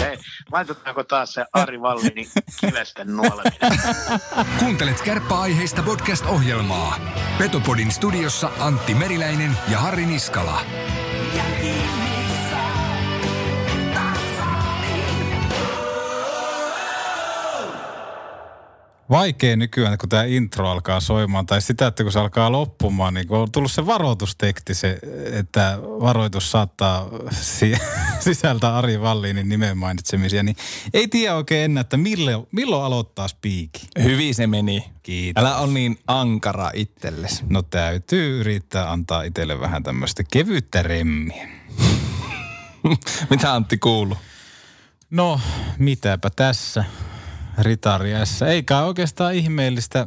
Hei, laitetaanko taas se Ari Vallini kivesten nuoleminen? Kuuntelet kärppäaiheista podcast-ohjelmaa. Petopodin studiossa Antti Meriläinen ja Harri Niskala. Vaikea nykyään, kun tämä intro alkaa soimaan tai sitä, että kun se alkaa loppumaan, niin on tullut se varoitusteksti, se, että varoitus saattaa sisältää Ari Vallinin nimen mainitsemisia, niin ei tiedä oikein enää, että milloin aloittaa spiikki. Hyvin se meni. Kiitos. Älä ole niin ankara itsellesi. No täytyy yrittää antaa itselle vähän tämmöistä kevyyttä remmiä. Mitä Antti kuuluu? No, mitäpä tässä. Ritariässä. Eikä oikeastaan ihmeellistä.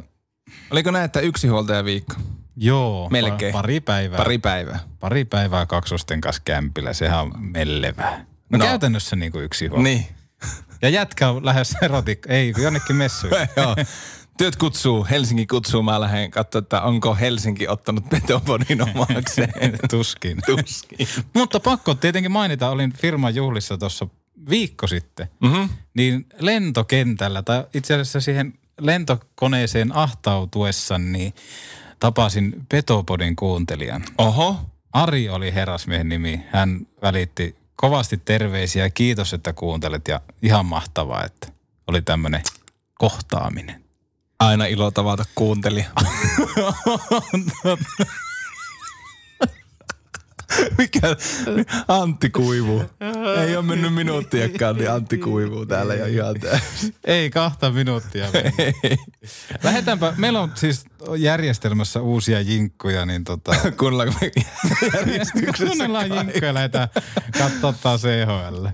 Oliko näin, että yksinhuoltajaviikko? Joo. Melkein. Pari päivää. Pari päivää kaksosten kanssa kämpillä. Sehän on mellevää. No käytännössä niin kuin yksinhuoltaja. Niin. Ja jätkä on lähes erotikka. Ei, jonnekin messuille. Joo. Työt kutsuu. Helsinki kutsuu. Mä lähden katsomaan, että onko Helsinki ottanut Petopodin omakseen. Tuskin. Mutta pakko tietenkin mainita. Olin firman juhlissa tuossa viikko sitten, niin lentokentällä tai itse asiassa siihen lentokoneeseen ahtautuessa, niin tapasin Petopodin kuuntelijan. Oho. Ari oli herrasmiehen nimi. Hän välitti kovasti terveisiä. Kiitos, että kuuntelet ja ihan mahtavaa, että oli tämmöinen kohtaaminen. Aina ilo tavata kuuntelija. Mikä? Antti kuivuu. Ei ole mennyt minuuttiakaan, niin Antti kuivuu täällä ja ihan täysin. Ei 2 minuuttia mennyt. Lähdetäänpä. Meillä on siis järjestelmässä uusia jinkkuja, niin Kuunnellaan järjestyksessä. Kuunnellaan jinkkuja, lähdetään katsoa CHL.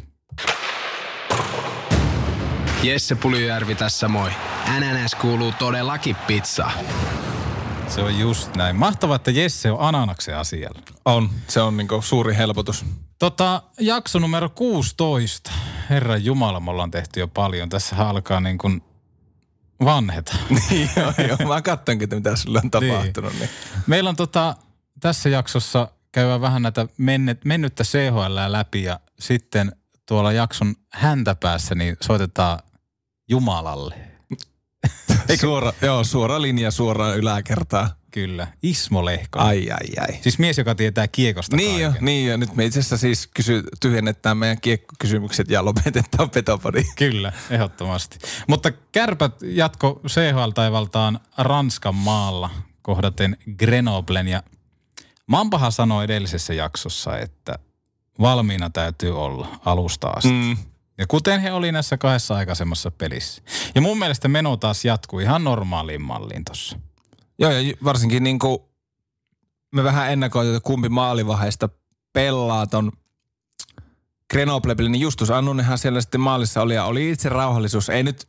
Jesse Puljujärvi tässä moi. NNS kuuluu todellakin pizzaa. Se on just näin. Mahtavaa, että Jesse on ananaksen asialla. On. Se on niinku suuri helpotus. Jakso numero 16. Herran Jumala, me ollaan tehty jo paljon. Tässä alkaa niin kuin vanheta. Joo. Mä katsonkin, että mitä sulle on tapahtunut. Niin. Meillä on tässä jaksossa käydään vähän näitä mennyttä CHL läpi ja sitten tuolla jakson häntäpäässä niin soitetaan Jumalalle. Suora linja suoraan yläkertaan. Kyllä. Ismo Lehkonen. Ai. Siis mies, joka tietää kiekosta niin kaiken. Niin jo. Nyt me itse asiassa siis tyhjennetään meidän kiekkokysymykset ja lopetetaan Petopodi. Kyllä, ehdottomasti. Mutta Kärpät jatko CHL-taivaltaan Ranskan maalla kohdaten Grenoblen. Ja Mampaha sanoi edellisessä jaksossa, että valmiina täytyy olla alusta asti. Ja kuten he oli näissä 2 aikaisemmassa pelissä. Ja mun mielestä meno taas jatkuu ihan normaaliin malliin tossa. Joo, ja varsinkin niinku me vähän ennakoitiin, että kumpi maalivaheista pelaa ton Grenoble-pelin, niin Justus Annunenhan siellä sitten maalissa oli ja oli itse rauhallisuus. Ei nyt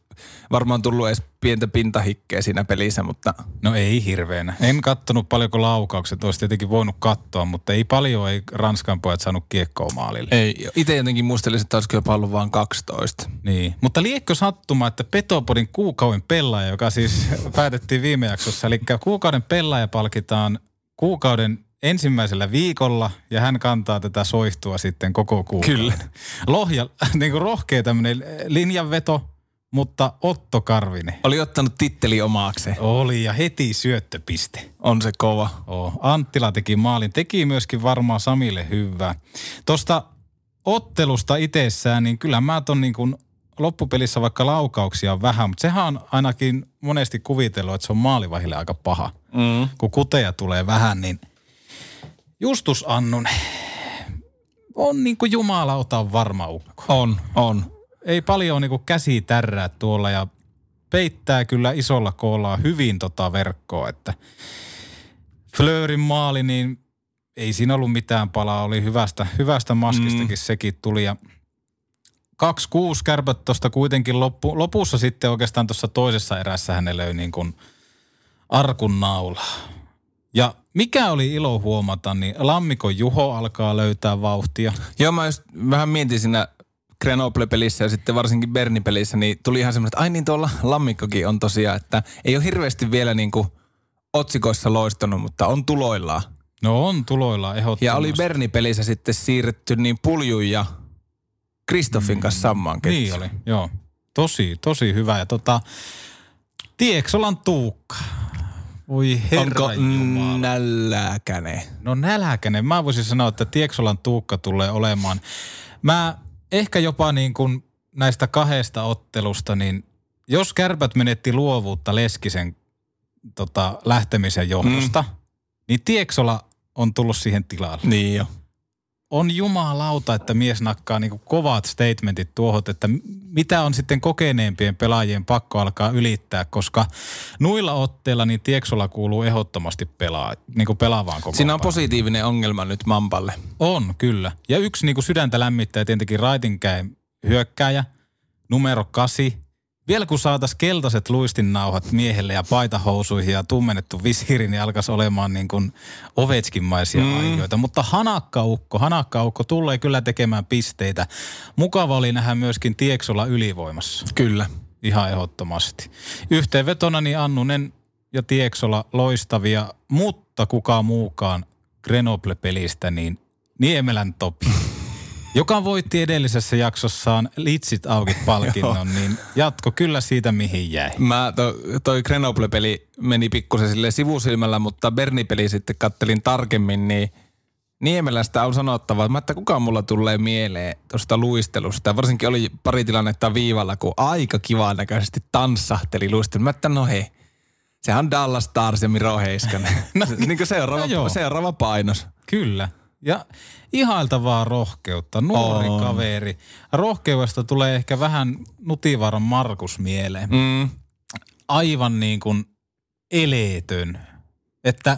varmaan tullut edes pientä pintahikkeä siinä pelissä, mutta... No ei hirveänä. En kattonut paljonko laukaukset. Olisi tietenkin voinut katsoa, mutta ei paljon ei Ranskan pojat saanut kiekkoa maalille. Ei. Itse jotenkin muistelisin, että olisiko jopa ollut vaan 12. Niin. Mutta liekkö sattuma, että Petopodin kuukauden pelaaja, joka siis päätettiin viime jaksossa. Eli kuukauden pelaaja palkitaan kuukauden ensimmäisellä viikolla, ja hän kantaa tätä soihtua sitten koko kuukauden. Kyllä. Niin kuin rohkea tämmöinen linjanveto, mutta Otto Karvinen. Oli ottanut titteli omaakseen. Oli, ja heti syöttöpiste. On se kova. Anttila teki maalin. Teki myöskin varmaan Samille hyvää. Tuosta ottelusta itsessään, niin kyllä mä ton niin kuin loppupelissä vaikka laukauksia on vähän, mutta sehän on ainakin monesti kuvitellut, että se on maalivahille aika paha. Kun kuteja tulee vähän, niin... Justus Annunen on niin kuin jumalauta varma ukko. On. Ei paljon niin kuin käsi tärrää tuolla ja peittää kyllä isolla koollaan hyvin verkkoa, että Fleurin maali, niin ei siinä ollut mitään palaa. Oli hyvästä maskistakin sekin tuli ja 2-6 Kärpät tuosta kuitenkin lopussa sitten oikeastaan tuossa toisessa erässä hän löi niin kuin arkun naulaa. Ja mikä oli ilo huomata, niin Lammikon Juho alkaa löytää vauhtia. Joo, mä just vähän mietin siinä Grenoble-pelissä ja sitten varsinkin Bernin pelissä, niin tuli ihan semmoinen, että ai niin tuolla Lammikkokin on tosiaan, että ei ole hirveästi vielä niin kuin otsikoissa loistunut, mutta on tuloillaan. No on tuloillaan, ehdottomasti. Ja oli Bernin pelissä sitten siirretty niin Puljun ja Krištofin kanssa samaan ketjuun. Niin oli, joo. Tosi hyvä. Ja Tieksolan Tuukka. Voi herra jumala. Nälkäinen? No nälkäinen. Mä voisin sanoa, että Tieksolan Tuukka tulee olemaan. Mä ehkä jopa niin kuin näistä kahdesta ottelusta, niin jos Kärpät menetti luovuutta Leskisen lähtemisen johdosta, niin Tieksola on tullut siihen tilalle. Niin jo. On jumalauta, että mies nakkaa niin kuin kovat statementit tuohot, että mitä on sitten kokeneempien pelaajien pakko alkaa ylittää, koska nuilla otteilla niin Tieksola kuuluu ehdottomasti niin pelaavaan koko ajan. Siinä on positiivinen ongelma nyt Mampalle. On, kyllä. Ja yksi niin kuin sydäntä lämmittää tietenkin raitinkäin hyökkääjä, numero 8. Vielä kun saataisiin keltaiset luistinnauhat miehelle ja paitahousuihin ja tummennettu visiiri, niin alkaisi olemaan niin kuin Ovechkin-maisia aioita. Mutta hanakkaukko tulee kyllä tekemään pisteitä. Mukava oli nähdä myöskin Tieksola ylivoimassa. Kyllä. Ihan ehdottomasti. Yhteenvetona niin Annunen ja Tieksola loistavia, mutta kukaan muukaan Grenoble-pelistä niin Niemelän Topi, joka voitti edellisessä jaksossaan Litsit auki -palkinnon, niin jatko kyllä siitä mihin jäi. Toi Grenoble-peli meni pikkusen silleen sivusilmällä, mutta Berni-peli sitten kattelin tarkemmin, niin Niemelästä on sanottava, että kukaan mulla tulee mieleen tuosta luistelusta. Varsinkin oli pari tilannetta viivalla, kun aika kivaan näköisesti tanssahteli luistelun. Mä että no hei, sehän on Dallas Stars ja Miro Heiskanen. Niin kuin seuraava painos. Kyllä. Ja ihailtavaa rohkeutta, nuori kaveri. Rohkeudesta tulee ehkä vähän Nutivaran Markus mieleen. Aivan niin kuin eleetön. Että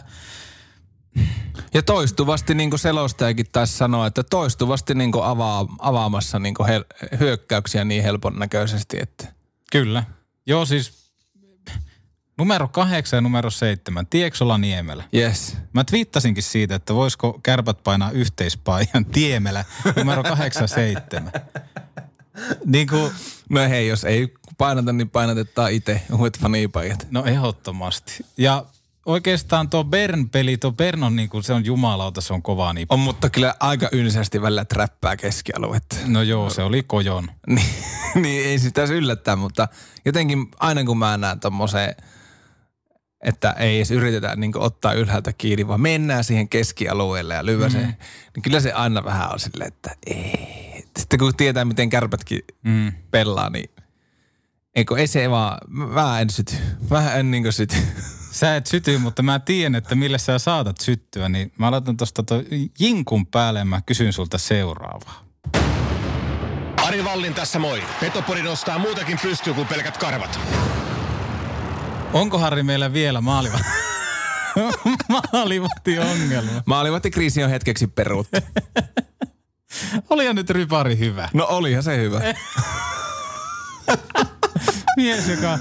ja toistuvasti niin kuin selostajakin taisi sanoa, että toistuvasti niin kuin avaamassa niin kuin hyökkäyksiä niin helpon näköisesti. Että. Kyllä. Joo siis. Numero 8 ja numero 7, Tieksola Niemelä. Yes. Mä twiittasinkin siitä, että voisiko Kärpät painaa yhteispaijan Niemelä, numero 8, 7. Niin kuin, no hei, jos ei painata, niin painatetaan itse uudet fanipajat. No ehdottomasti. Ja oikeastaan tuo Bern-peli, tuo Bern on niin kuin, se on jumalauta, se on kovaa nippu. On, mutta kyllä aika ylisesti välillä träppää keskialuetta. No joo, se oli Kojon. Niin ei sitä yllättää, mutta jotenkin aina kun mä näen tommoseen, että ei edes yritetä niin kuin ottaa ylhäältä kiinni, vaan mennään siihen keskialueelle ja lyöseen. Niin kyllä se aina vähän on silleen, että ei. Sitten kun tietää, miten Kärpätkin pelaa, niin ei se vaan, vähän en syty. Vähän en niin kuin syty. Sä et syty, mutta mä tiedän, että millä sä saatat syttyä, niin mä laitan tosta jinkun päälle ja mä kysyn sulta seuraavaa. Ari Vallin tässä moi. Petopori nostaa muutakin pystyy kuin pelkät karvat. Onko Harri meillä vielä maalivahti ongelma? Maalivahtikriisi on hetkeksi peruuttu. Olihan nyt rypari hyvä. No olihan se hyvä. Mies, joka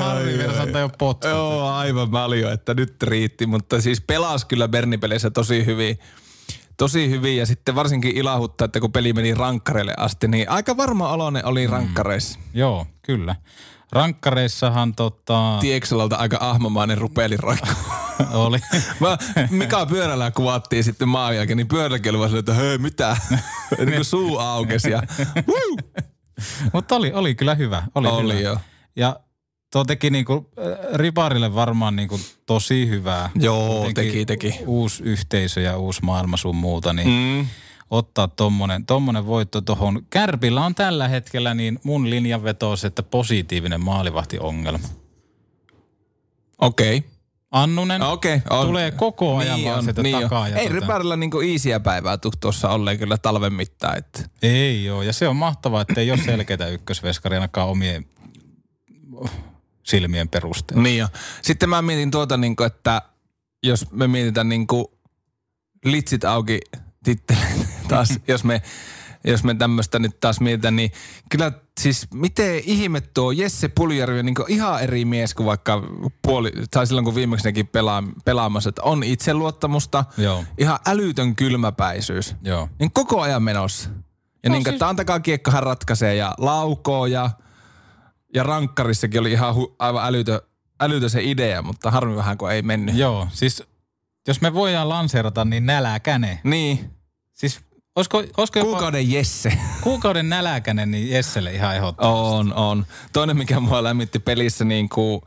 Harri Versalta ei ole potkut. Joo, aivan paljon, että nyt riitti. Mutta siis pelasi kyllä Bernin peleissä tosi hyvin. Tosi hyvin ja sitten varsinkin ilahuttaa, että kun peli meni rankkareille asti, niin aika varma oloinen oli rankkareissa. Joo, kyllä. Rankkareissahan Tieksolalta aika ahmamainen rupeeli roikkuu. Oli. Mika Pyörälää kuvattiin sitten maan jälkeen, niin Pyöräläkin oli vaan silleen, että hei, mitä? Niin kuin suu aukesi ja mutta oli kyllä hyvä. Oli joo. Ja tuo teki niinku Riparille varmaan niinku tosi hyvää. Joo, teki. Uusi yhteisö ja uusi maailma sun muuta, niin ottaa tommonen voitto tohon. Kärpillä on tällä hetkellä niin mun linjanveto on se, että positiivinen maalivahtiongelma. Okei. Annunen tulee koko ajan niin vaan sieltä niin takaa. Ei Riparilla niinku iisiä päivää tuossa olleen kyllä talven mittaan. Että. Ei joo, ja se on mahtavaa, että ei ole selkeitä ykkösveskari ainakaan omien silmien perusteella. Niin jo. Sitten mä mietin niinku, että jos me mietitään niinku litsit auki titteleitä taas, jos me jos me tämmöistä nyt taas mietitään, niin kyllä siis miten ihme tuo Jesse Puljujärvi on niin ihan eri mies kuin vaikka silloin kun viimeksi nekin pelaamassa, että on itseluottamusta, joo, ihan älytön kylmäpäisyys, joo, niin koko ajan menossa. Ja no, niin, siis... että antakaa kiekkohan ratkaisee ja laukoo ja rankkarissakin oli ihan aivan älytö se idea, mutta harmi vähän kun ei mennyt. Joo, siis jos me voidaan lanseerata, niin näläkäne. Niin. Siis olisiko jopa... Kuukauden Jesse. Kuukauden näläkäne, niin Jesselle ihan ehdottomasti. On. Toinen, mikä mua lämmitti pelissä niin kuin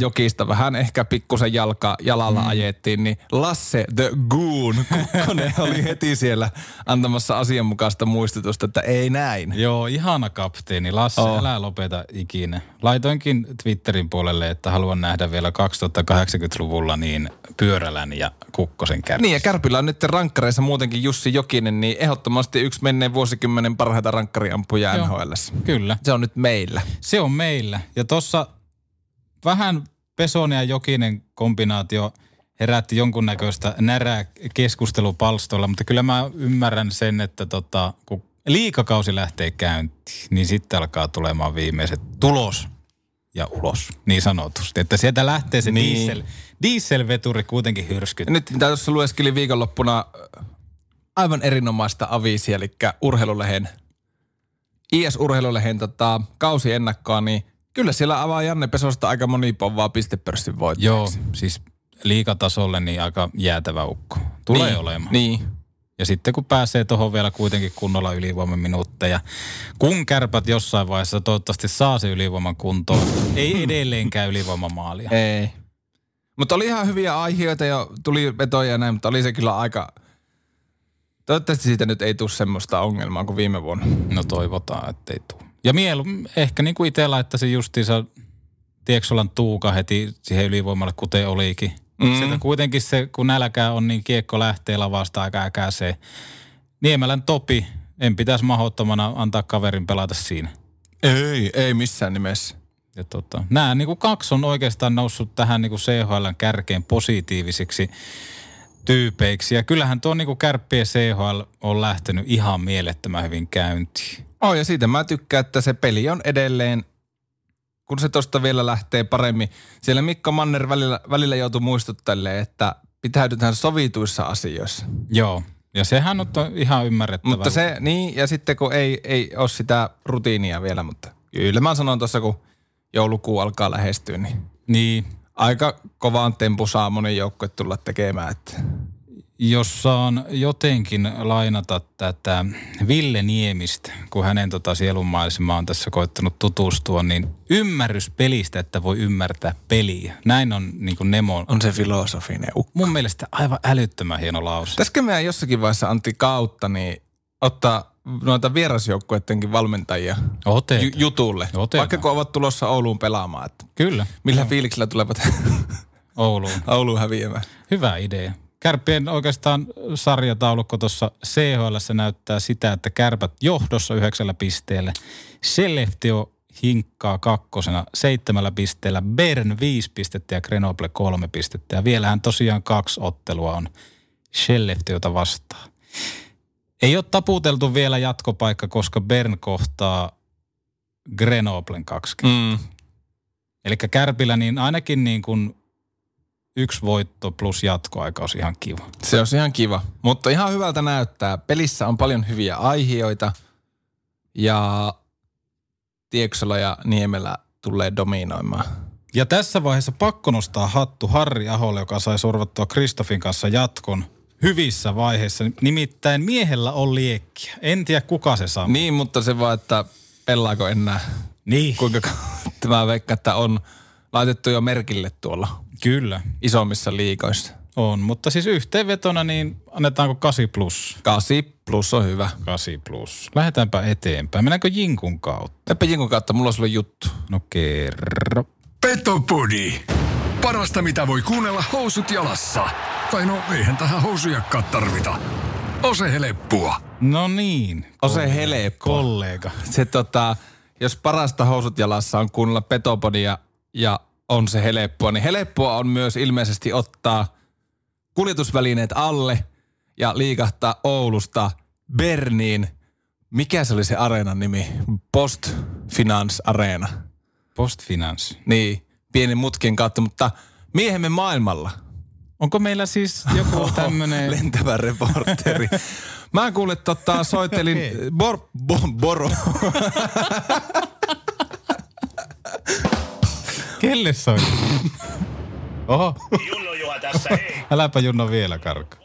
Jokista vähän ehkä pikkusen jalalla ajettiin, niin Lasse the Goon Kukkonen oli heti siellä antamassa asianmukaista muistutusta, että ei näin. Joo, ihana kapteeni. Lasse, älä lopeta ikinä. Laitoinkin Twitterin puolelle, että haluan nähdä vielä 2080-luvulla niin Pyörälän ja Kukkosen Kärpissä. Niin, ja Kärpillä on nyt rankkareissa muutenkin Jussi Jokinen, niin ehdottomasti yksi menneen vuosikymmenen parhaita rankkariampuja NHL:ssä. Kyllä. Se on nyt meillä. Se on meillä. Ja tossa... Vähän Pesonen ja Jokinen kombinaatio herätti jonkunnäköistä närää keskustelupalstoilla, mutta kyllä mä ymmärrän sen, että kun liikakausi lähtee käyntiin, niin sitten alkaa tulemaan viimeiset tulos ja ulos, niin sanotusti. Että sieltä lähtee se niin. dieselveturi kuitenkin hyrskyttää. Nyt mitä tuossa lueskeli viikonloppuna aivan erinomaista aviisia, eli urheilulehen, IS-urheilulehen kausiennakkoa, niin kyllä siellä avaa Janne Pesosta aika moni povaa pistepörssin voittajaksi. Joo, siis liigatasolle niin aika jäätävä ukko. Tulee olemaan. Niin. Ja sitten kun pääsee tuohon vielä kuitenkin kunnolla ylivoimaminuutteja. Kun Kärpät jossain vaiheessa toivottavasti saa se ylivoiman kuntoon, ei edelleenkään ylivoimamaalia. Ei. Mutta oli ihan hyviä aiheita ja tuli vetoja ja näin, mutta oli se kyllä aika... Toivottavasti siitä nyt ei tule semmoista ongelmaa kuin viime vuonna. No toivotaan, ettei tule. Ja ehkä niin kuin itse laittaisin justiinsa Tieksolan Tuuka heti siihen ylivoimalle, kuten olikin. Sieltä kuitenkin se, kun nälkä on, niin kiekko lähtee lavasta aika äkäiseen. Niemelän Topi, en pitäisi mahdottomana antaa kaverin pelata siinä. Ei missään nimessä. Ja nämä niin kuin kaksi on oikeastaan noussut tähän niin kuin CHL:n kärkeen positiivisiksi tyypeiksi. Ja kyllähän tuo niin kuin Kärppi ja CHL on lähtenyt ihan mielettömän hyvin käyntiin. Ja siitä mä tykkään, että se peli on edelleen, kun se tosta vielä lähtee paremmin. Siellä Mikko Manner välillä joutui muistuttelemaan, että pitäydytään sovituissa asioissa. Joo, ja sehän on ihan ymmärrettävää. Mutta se, niin, ja sitten kun ei ole sitä rutiinia vielä, mutta kyllä mä sanon tuossa, kun joulukuu alkaa lähestyä, niin aika kovaan tempu saa monen joukkoja tulla tekemään, että... Jos saan jotenkin lainata tätä Ville Niemistä, kun hänen sielunmaisemaan on tässä koittanut tutustua, niin ymmärrys pelistä, että voi ymmärtää peliä. Näin on niin kuin Nemo. On se filosofinen ukko. Mun mielestä aivan älyttömän hieno lause. Tässäkin meidän jossakin vaiheessa, Antti, kautta niin ottaa noita vierasjoukkuettenkin valmentajia jutulle. Otetaan. Vaikka kun ovat tulossa Ouluun pelaamaan. Että kyllä. Millä fiiliksellä tulevat Ouluun häviämään. Hyvä idea. Kärppien oikeastaan sarjataulukko tuossa CHL:ssä näyttää sitä, että Kärpät johdossa 9 pisteellä. Seleftio hinkkaa 2. 7 pisteellä. Bern 5 pistettä ja Grenoble 3 pistettä. Ja vielähän tosiaan 2 ottelua on Seleftiota vastaan. Ei ole taputeltu vielä jatkopaikka, koska Bern kohtaa Grenoblen 2 kertaa. Eli Kärpillä niin ainakin niin kuin... 1 voitto plus jatkoaika olisi ihan kiva. Se on ihan kiva, mutta ihan hyvältä näyttää. Pelissä on paljon hyviä aiheita ja Tieksola ja Niemelä tulee dominoimaan. Ja tässä vaiheessa pakko nostaa hattu Harri Aholle, joka sai sorvattua Krištofin kanssa jatkon hyvissä vaiheissa. Nimittäin miehellä on liekkiä. En tiedä kuka se saa. Niin, mutta se vaan, että pelaako enää. Niin. Kuinka tämä veikka, että on laitettu jo merkille tuolla. Kyllä. Isommissa liigoissa. On, mutta siis yhteenvetona niin annetaanko 8+? 8+ on hyvä. 8+. Lähdetäänpä eteenpäin. Mennäänkö Jinkun kautta? Mennäänpä Jinkun kautta, mulla on sulle juttu. No kerro. Petopodi. Parasta mitä voi kuunnella housut jalassa. Tai no eihän tähän housujakkaan tarvita. Ose heleppua. No niin. Ose heleppua. Kollega. Se jos parasta housut jalassa on kuunnella Petopodia ja on se helppoa, niin helppoa on myös ilmeisesti ottaa kuljetusvälineet alle ja liikahtaa Oulusta Berniin Mikä se oli se areenan nimi? Postfinans-areena. Postfinans? Niin, pieni mutkien kautta, mutta miehemme maailmalla. Onko meillä siis joku tämmönen... lentävä reporteri. Mä kuulin, että soitelin... Boro. Kelle soitin? Oho. Junno Juha tässä, hei. Äläpä Junno vielä karka.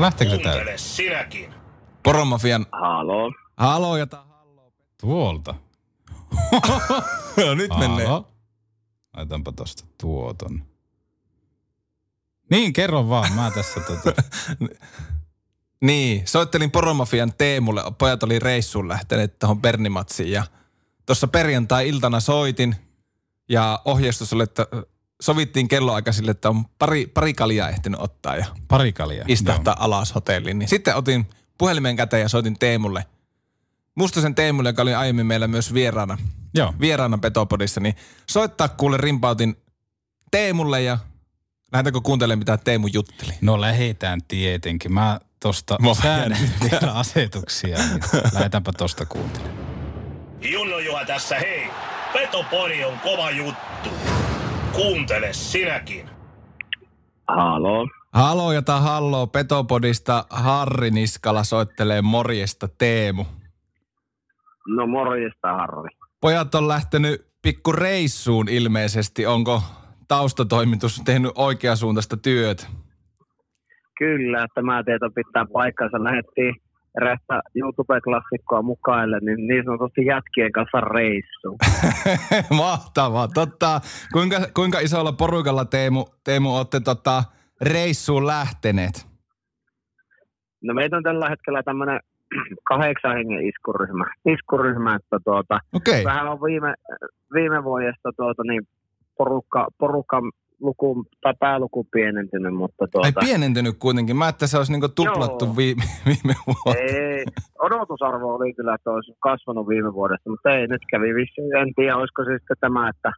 Lähteekö se täällä? Kuuntele sinäkin. Poromafian. Haloo. Haloo ja haloo. Tuolta. No nyt haloo. Menee. Laitaanpa tosta tuoton. Niin, kerro vaan. Mä tässä Niin, soittelin Poromafian Teemulle. Pojat oli reissuun lähteneet tuohon Bernimatsiin ja tuossa perjantai-iltana soitin ja ohjeistus oli, että sovittiin kelloaika sille, että on pari kaljaa ehtinyt ottaa ja istahtaa alas hotelliin. Niin sitten otin puhelimen käteen ja soitin Teemulle. Mustosen Teemulle, joka oli aiemmin meillä myös vieraana. Joo. Vieraana Petopodissa. Niin soittaa kuule rimpautin Teemulle ja lähdetäänkö kuuntelemaan, mitä Teemu jutteli? No lähetään tietenkin. Mä tosta säännän vielä asetuksia. Niin lähdetäänpä tosta kuuntelemaan. Junno Juha tässä, hei. Petopodi on kova juttu. Kuuntele sinäkin. Haloo. Haloo jota halloo. Petopodista Harri Niskala soittelee. Morjesta Teemu. No morjesta Harri. Pojat on lähtenyt pikku reissuun ilmeisesti. Onko taustatoimitus tehnyt oikeasuuntaista työt? Kyllä, tämä tieto pitää paikkansa. Lähdettiin erästä YouTube-klassikkoa mukaille, niin sanotusti jätkien kanssa reissu. Mahtavaa. Totta, kuinka isolla porukalla Teemu olette reissuun lähteneet? No meitä on tällä hetkellä tämmöinen 8 hengen iskuryhmä että okay. Vähän on viime vuodesta niin porukka luku tai pääluku pienentynyt, mutta Ei pienentynyt kuitenkin. Mä että se olisi niinku tuplattu viime vuotta. Ei, odotusarvo oli kyllä, että olisi kasvanut viime vuodesta, mutta ei nyt kävi vissiin. En tiedä, olisiko se sitten tämä, että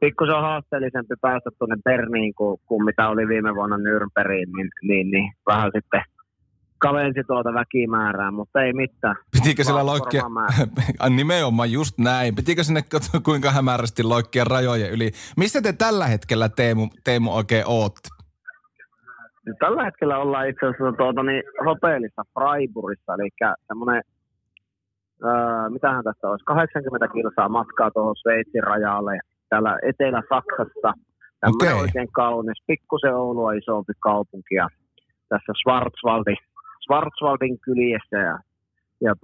pikkusen haasteellisempi päästä tuonne Berniin kuin mitä oli viime vuonna Nürnbergiin, niin vähän sitten kavensi väkimäärää, mutta ei mitään. Pitikö sillä loikkia, nimenomaan just näin, pitikö sinne katsoa kuinka hämärästi loikkia rajojen yli? Missä te tällä hetkellä Teemu oikein ootte? Tällä hetkellä ollaan itse asiassa hotellissa Freiburgissa, eli semmoinen, mitähän tästä olisi, 80 kilsaa matkaa tuohon Sveitsin rajalle, täällä Etelä-Saksassa. Tämmöinen oikein kaunis, pikkusen Oulua isompi kaupunki ja tässä Schwarzwaldin kyljessä ja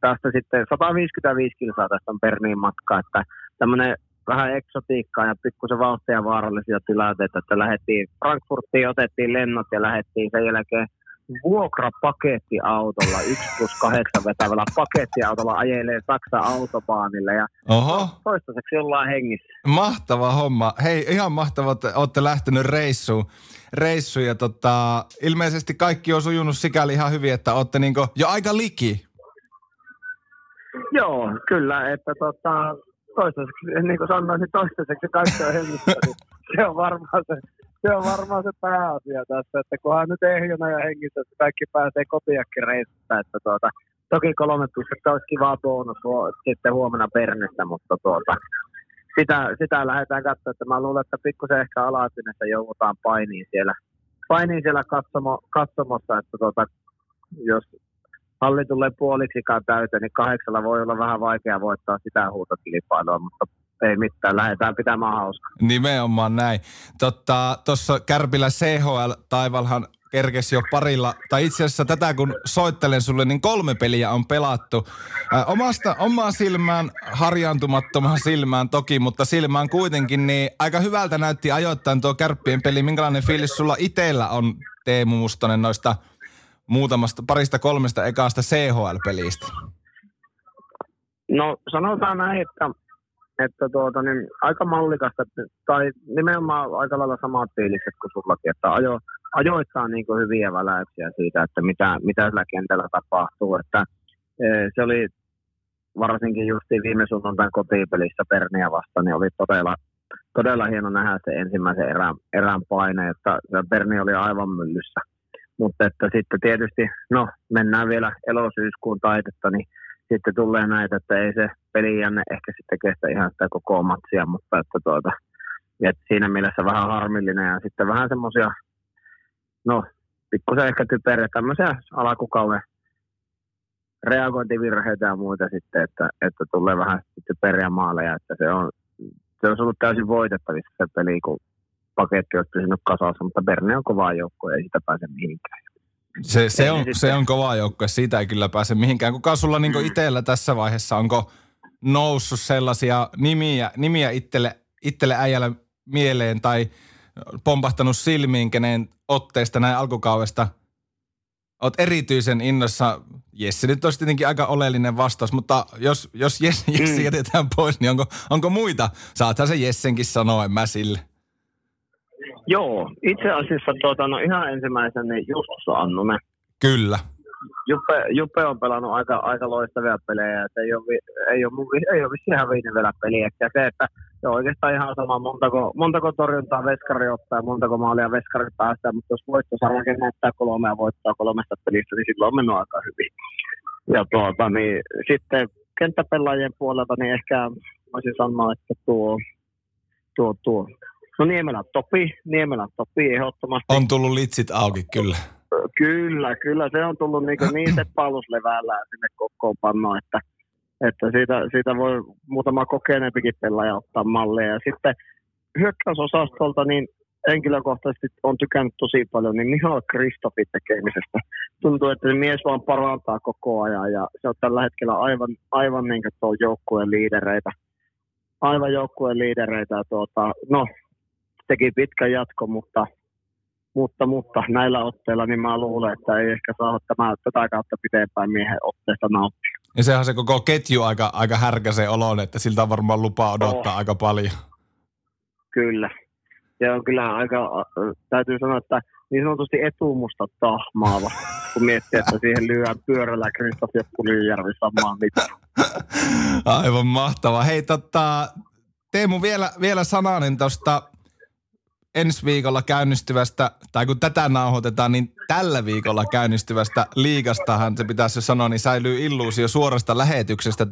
tästä sitten 155 kilsaa tästä on Berniin matka, että tämmöinen vähän eksotiikkaa ja pikkusen vauhtia vaarallisia tilanteita, että lähdettiin Frankfurtiin, otettiin lennot ja lähdettiin sen jälkeen vuokrapakettiautolla 1+8 vetävällä pakettiautolla ajelee Saksan autobaanille ja toistaiseksi ollaan hengissä. Mahtava homma. Hei, ihan mahtavaa, että olette lähtenyt reissuun ja ilmeisesti kaikki on sujunut sikäli ihan hyvin, että olette niinku jo aika liki. Joo, kyllä, että toistaiseksi, niin kuin sanoisin, toistaiseksi kaikki on hengissä, niin se on varmaan se pääasia tässä, että kunhan nyt ehjona ja hengissä, että kaikki pääsee kotiakin reissusta, että toki 3 olisi kivaa bonus sitten huomenna Bernistä, mutta sitä lähdetään katsoa, että mä luulen, että pikkusen ehkä alasinessa joudutaan painiin siellä katsomossa, että jos halli tulee puoliksikaan täyteen, niin 8 voi olla vähän vaikea voittaa sitä huutokilpailua, mutta ei mitään, lähdetään pitämään hauskaa. Nimenomaan näin. Tuossa Kärpillä CHL-taivalhan kerkesi jo parilla, tai itse asiassa tätä kun soittelen sulle, niin 3 peliä on pelattu. Omaan silmään, harjaantumattomaan silmään toki, mutta silmään kuitenkin, niin aika hyvältä näytti ajoittain tuo Kärppien peli. Minkälainen fiilis sulla itsellä on, Teemu Mustonen, noista muutamasta, 3 ekaasta CHL-pelistä? No sanotaan näin, että aika mallikasta, tai nimenomaan aika lailla samat fiiliset kuin sullakin, että ajoittaa niin kuin hyviä väläyksiä siitä, että mitä sillä kentällä tapahtuu, että se oli varsinkin justiin viime sunnuntain kotipelissä Berniä vastaan, niin oli todella hieno nähdä se ensimmäisen erän paine, että Berni oli aivan myllyssä. Mutta että sitten tietysti, no mennään vielä elosyyskuun taitetta, niin sitten tulee näitä, että ei se pelijänne ehkä sitten kestä ihan sitä koko matsia, mutta että että siinä mielessä vähän harmillinen ja sitten vähän semmoisia, no pikkusen ehkä typeriä tämmöisiä alakukauden reagointivirheitä ja muita sitten, että tulee vähän typeriä maaleja, että se on ollut täysin voitettavissa se peli, kun paketti olisi pysynyt kasassa, mutta Berne on kovaa joukkoa, ei sitä pääse mihinkään. Se on kovaa joukkoa, siitä ei kyllä pääse mihinkään. Kuka sulla niin kuin itsellä tässä vaiheessa, onko noussut sellaisia nimiä itselle äijällä mieleen tai pompahtanut silmiin, kenen otteista näin alkukaudesta olet erityisen innossa? Jesse nyt olisi tietenkin aika oleellinen vastaus, mutta jos Jesse jätetään pois, niin onko muita? Saathan se Jessenkin sanoa, en mä sille. Joo, itse asiassa ihan ensimmäisenä niin Justus Annunen. Kyllä. Juppe on pelannut aika loistavia pelejä, ja ei ole vissiin hävinnyt vielä peliä. Ja se, että se on oikeastaan ihan sama, montako torjuntaa veskari ottaa ja montako maalia veskari päästään, mutta jos voittosarjakin näyttää 3 ja voittaa 3 pelistä, niin silloin on mennyt aika hyvin. Ja niin sitten kenttäpelaajien puolelta, niin ehkä voisin sanoa, että no Niemelä Topi ehdottomasti. On tullut litsit auki, kyllä. Kyllä, se on tullut niin se paluslevällä sinne kokoonpanoon, että siitä voi muutama kokeneempikin pelaaja ottaa malleja. Ja sitten hyökkäysosastolta niin henkilökohtaisesti on tykännyt tosi paljon, niin Mihail Krištofin tekemisestä. Tuntuu, että se mies vaan parantaa koko ajan ja se on tällä hetkellä aivan niin kuin tuo joukkueen liidereitä. Aivan joukkueen liidereitä ja teki pitkä jatko, mutta näillä otteilla niin mä luulen, että ei ehkä saa tätä kautta pitempään miehen otteesta nauttia. Ja sehän se koko ketju aika härkäisen olon, että siltä on varmaan lupaa odottaa aika paljon. Kyllä. Se on kyllä aika, täytyy sanoa, että niin sanotusti etumusta tahmaava, kun miettii, että siihen lyödään pyörällä Krištof ja Puljujärvi samaan mitään. Aivan mahtavaa. Hei, Teemu, vielä sananen tuosta ensi viikolla käynnistyvästä, tai kun tätä nauhoitetaan, niin tällä viikolla käynnistyvästä liigastahan, se pitäisi jo sanoa, niin säilyy illuusio suorasta lähetyksestä.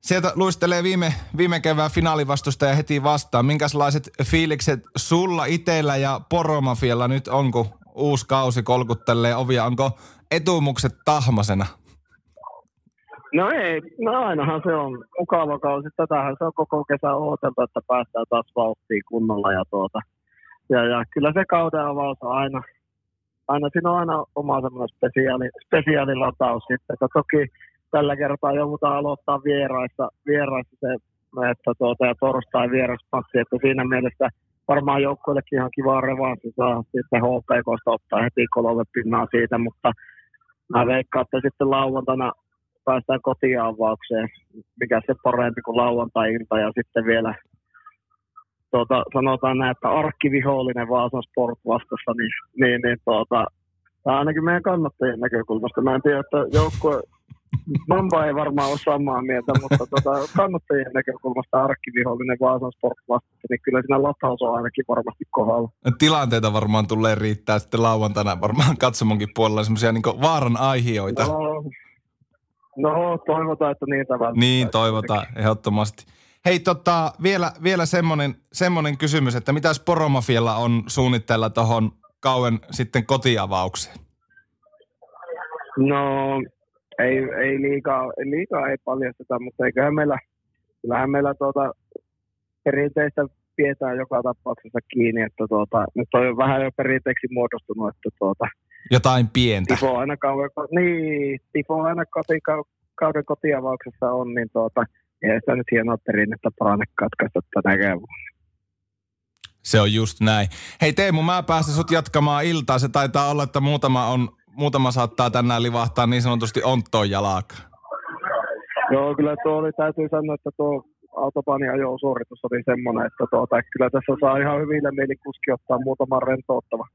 Sieltä luistelee viime kevään finaalivastustaja heti vastaan. Minkälaiset fiilikset sulla itsellä ja Poromafialla nyt on, kun uusi kausi kolkuttelee ovia? Onko etumukset tahmasena? No ei, ainahan se on mukava kausi. Tätähän se on koko kesän odoteltu, että päästään taas vauhtiin kunnolla. Ja kyllä se kauden avaus on aina siinä on aina oma semmoinen spesiaalilataus sitten. Että toki tällä kertaa joudutaan aloittaa vieraissa se, että ja torstai vieraspassi, että siinä mielessä varmaan joukkuillekin ihan kivaa revanssi saa sitten HPKsta ottaa heti 3 pinnaa siitä, mutta mä veikkaan, että sitten lauantaina päästään kotiavaukseen, mikä se parempi kuin lauantai-ilta ja sitten vielä sanotaan näin, että arkkivihollinen Vaasan Sport vastassa, niin ainakin meidän kannattajien näkökulmasta. Mä en tiedä, että joukkue Mampaha ei varmaan ole samaa mieltä, mutta kannattajien näkökulmasta arkkivihollinen Vaasan Sport vastassa, niin kyllä siinä lataus on ainakin varmasti kohdalla. Tilanteita varmaan tulee riittää sitten lauantaina varmaan katsomonkin puolella semmoisia niin vaaran aihioita. No, toivotaan, että niitä välttämättä. Niin, toivotaan, ehdottomasti. Hei, vielä semmoinen kysymys, että mitäs Poromafialla on suunnitteilla tuohon kauen sitten kotiavaukseen? No, ei liikaa ei paljasteta, mutta kyllähän meillä perinteistä pidetään joka tapauksessa kiinni, että nyt on vähän jo perinteeksi muodostunut, että jotain pientä. Tifo aina kauden kotiavauksessa on, niin ei sitä nyt hienoa perinnettä paranne katkaista tänä vuonna. Se on just näin. Hei Teemu, mä pääsen sut jatkamaan iltaa. Se taitaa olla, että muutama saattaa tänään livahtaa niin sanotusti onttoon jalaka. Joo, kyllä täytyy sanoa, että tuo autobahnin ajo-suoritus oli semmoinen, että kyllä tässä saa ihan hyvillä mieli kuski ottaa muutaman rentouttava.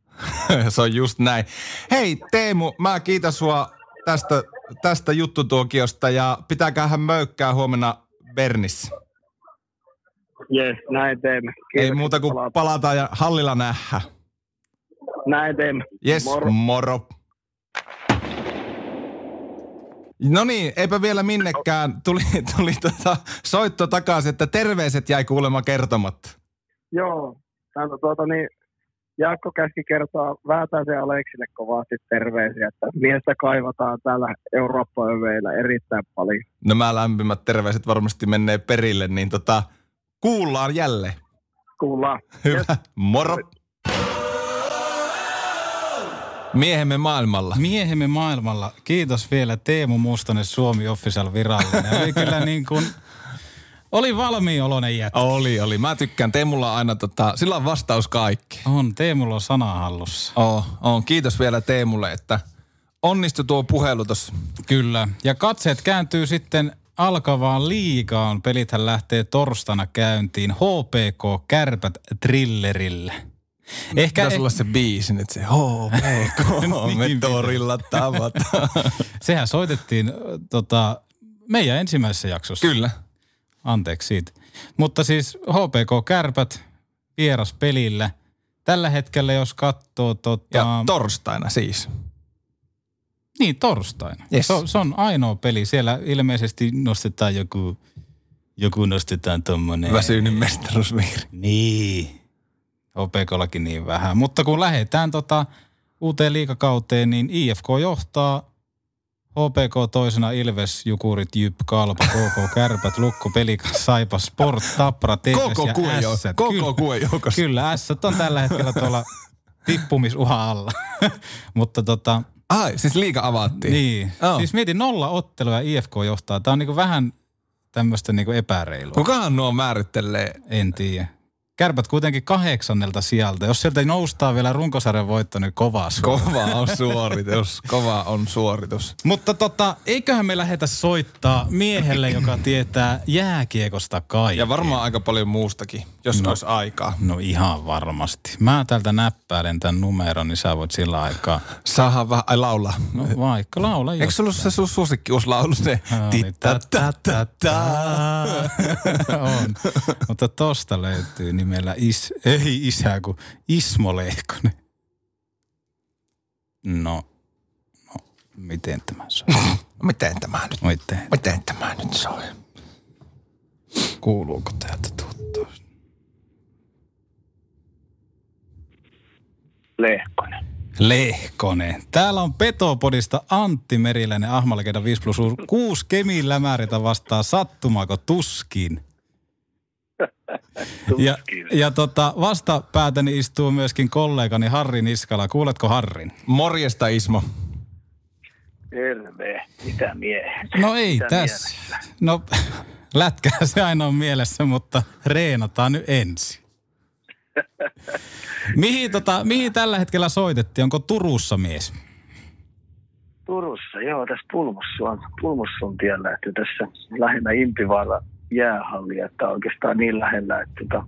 Se on just näin. Hei Teemu, mä kiitän sua tästä juttutuokiosta ja pitääköhän möykkää huomenna Bernissä. Jes, näin teemme. Ei muuta kuin palataan ja hallilla nähdään. Näin teemme. Jes, moro. Moro. No niin, eipä vielä minnekään. Tuli soitto takaisin, että terveiset jäi kuulemma kertomatta. Joo, Jaakko käski kertoa Väätäisen Aleksille kovasti terveisiä, että miestä kaivataan täällä Eurooppa-öveillä erittäin paljon. Nämä lämpimät terveiset varmasti menee perille, niin kuullaan jälleen. Kuullaan. Hyvä, yes. Moro. Miehemme maailmalla. Kiitos vielä Teemu Mustonen Suomi Official virallinen. Oli kyllä niin kuin... Oli valmiin oloinen jätkä. Oli. Mä tykkään. Teemulla on aina sillä on vastaus kaikki. On, Teemulla on sana hallussa. On. Kiitos vielä Teemulle, että onnistui tuo puhelu tossa. Kyllä. Ja katseet kääntyy sitten alkavaan liigaan. Pelithän lähtee torstaina käyntiin HPK Kärpät thrillerille. Pitäisi olla se biisi nyt, se HPK me torilla tavataan. Sehän soitettiin meidän ensimmäisessä jaksossa. Kyllä. Anteeksi siitä. Mutta siis HPK Kärpät vieras pelillä. Tällä hetkellä jos katsoo Ja torstaina siis. Niin, torstaina. Yes. Se on ainoa peli. Siellä ilmeisesti nostetaan joku nostetaan tommonen... Väsynyt mestaruusviiri. Niin. HPK:llakin niin vähän. Mutta kun lähdetään uuteen liigakauteen, niin IFK johtaa... HPK toisena Ilves, Jukurit, JYP, Kalpa, KK, Kärpät, Lukko, Pelikas, Saipa, Sport, Tappara, TPS ja Ässät. Kyllä, Ässät on tällä hetkellä tuolla tippumisuhan alla. Mutta Ai, siis liiga avattiin. Niin. Oh. Siis mietin 0 ottelua IFK johtaa. Tämä on niinku vähän tämmöistä niinku epäreilua. Kukahan nuo määrittelee? En tiedä. Kärpät kuitenkin 8. sieltä. Jos sieltä noustaa vielä runkosarjan voitto, niin kova suoritus. Kova on suoritus. Mutta eiköhän me lähdetä soittaa miehelle, joka tietää jääkiekosta kaikkea. Ja varmaan aika paljon muustakin, jos olisi aikaa. No ihan varmasti. Mä täältä näppäilen tämän numeron, niin sä voit sillä aikaa. Saahan vähän, ai laulaa. No vaikka laula. Eikö se ollut se sun suosikkiuslaulu se? On. Mutta tosta löytyy nimellä Ismo Lehkonen. No, miten tämä soi? Miten tämä nyt soi? Kuuluuko täältä tuttua? Lehkonen. Täällä on Petopodista Antti Meriläinen, Ahmalakeita 5+6, Kemin lämäritä vastaa sattumako tuskin. Ja vastapäätäni istuu myöskin kollegani Harri Niskala. Kuuletko Harrin? Morjesta Ismo. Terve. Mitä miehet? No ei mitä tässä. Mielessä? No lätkää se aina on mielessä, mutta reenataan nyt ensin. Mihin tällä hetkellä soitettiin? Onko Turussa mies? Turussa, joo. Tässä Pulmussun tiellä, että tässä lähinnä Impivaara. Jäähallia, että oikeastaan niin lähellä, että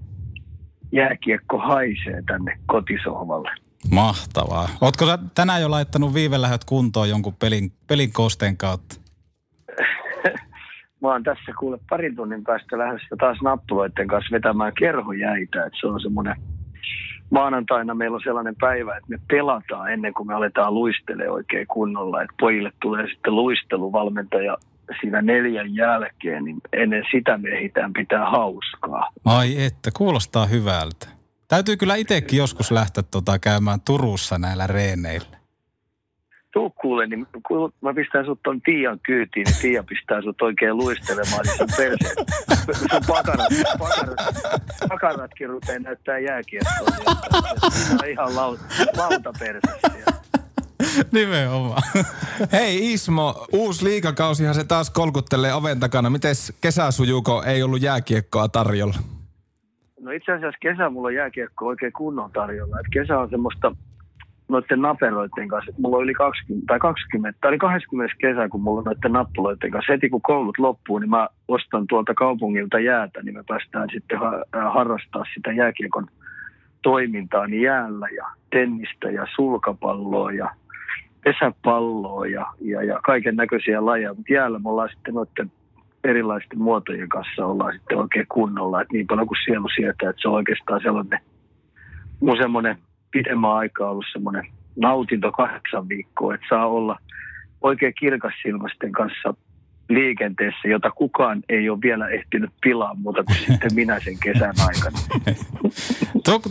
jääkiekko haisee tänne kotisohvalle. Mahtavaa. Ootko sä tänään jo laittanut viivelähöt kuntoon jonkun pelin koosteen kautta? Mä oon tässä kuule parin tunnin päästä lähdössä taas nappuloiden kanssa vetämään kerhojäitä, että se on semmoinen maanantaina meillä on sellainen päivä, että me pelataan ennen kuin me aletaan luistelemaan oikein kunnolla, että pojille tulee sitten luisteluvalmentaja siinä 4 jälkeen, niin ennen sitä me ehditään pitää hauskaa. Ai että, kuulostaa hyvältä. Täytyy kyllä itsekin joskus lähteä käymään Turussa näillä reeneillä. Tuu kuule, niin mä pistän sut ton Tiian kyytiin, niin Tiia pistää sut oikein luistelemaan, niin sun perseet, sun pakaratkin rupeaa näyttää jääkiekkoa. Se on ihan lautapersessiä. Nimenomaan. Hei Ismo, uusi liigakausihan se taas kolkuttelee oven takana. Mites kesä sujuuko? Ei ollut jääkiekkoa tarjolla? No itse asiassa kesä mulla on jääkiekkoa oikein kunnon tarjolla. Et kesä on semmoista noiden naperoiden kanssa. Mulla oli 20. kesä, kun mulla on noiden nappuloiden kanssa. Heti kun koulut loppuu, niin mä ostan tuolta kaupungilta jäätä, niin me päästään sitten harrastaa sitä jääkiekon toimintaa niin jäällä ja tennistä ja sulkapalloa ja pesäpalloa ja kaiken näköisiä lajeja, mutta jäällä me ollaan sitten noiden erilaisten muotojen kanssa ollaan sitten oikein kunnolla, että niin paljon kuin sielu sietää, että se on oikeastaan sellainen mun semmoinen pidemmän aikaa ollut semmoinen nautinto 8 viikkoa, että saa olla oikein kirkassilmäisten kanssa liikenteessä, jota kukaan ei ole vielä ehtinyt pilaa muuta kuin sitten minä sen kesän aikana.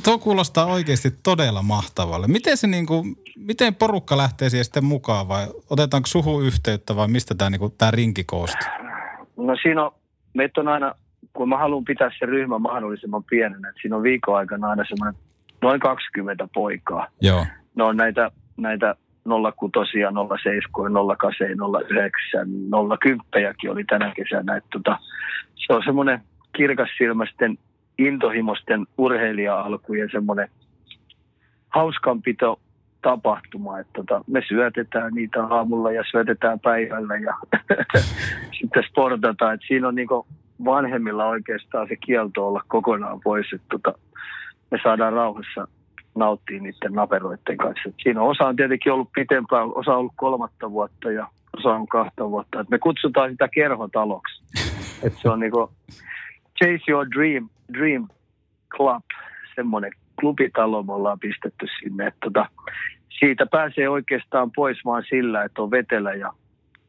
Tuo kuulostaa oikeasti todella mahtavalle. Miten se miten porukka lähtee siihen sitten mukaan vai otetaanko suhu yhteyttä vai mistä tämä tää rinki koostuu? No siinä on, meitä on aina, kun mä haluan pitää se ryhmä mahdollisimman pienenä, että siinä on viikon aikana aina semmoinen noin 20 poikaa. Joo. Ne on näitä 06, 07, 08, 09, 010 oli tänä kesänä. Että se on semmoinen kirkassilmäisten, intohimosten urheilija-alkujen semmoinen hauskanpito tapahtuma. Että me syötetään niitä aamulla ja syötetään päivällä ja sitten sportataan. Että siinä on niinku vanhemmilla oikeastaan se kielto olla kokonaan pois. Että me saadaan rauhassa nauttia niiden naperoiden kanssa. Siinä osa on tietenkin ollut pitempään, osa on ollut 3 vuotta ja osa on 2 vuotta. Et me kutsutaan sitä kerhotaloksi. Et se on niinku Chase Your Dream Club, semmoinen klubitalo me ollaan pistetty sinne. Et siitä pääsee oikeastaan pois vaan sillä, että on vetelä ja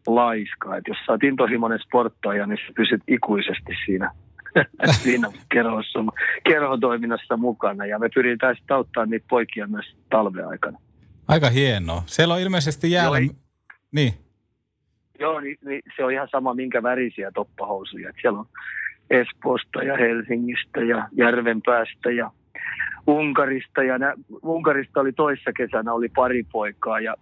laiska. Et jos sä oot intohimoinen sporttaja, niin sä pysyt ikuisesti siinä kerhotoiminnassa mukana ja me pyritään sitten auttamaan niitä poikia myös talveaikana. Aika hienoa. Siellä on ilmeisesti jäällä... Niin. Joo, niin se on ihan sama minkä värisiä toppahousuja. Et siellä on Espoosta ja Helsingistä ja Järvenpäästä ja Unkarista. Ja Unkarista oli toissa kesänä oli pari poikaa ja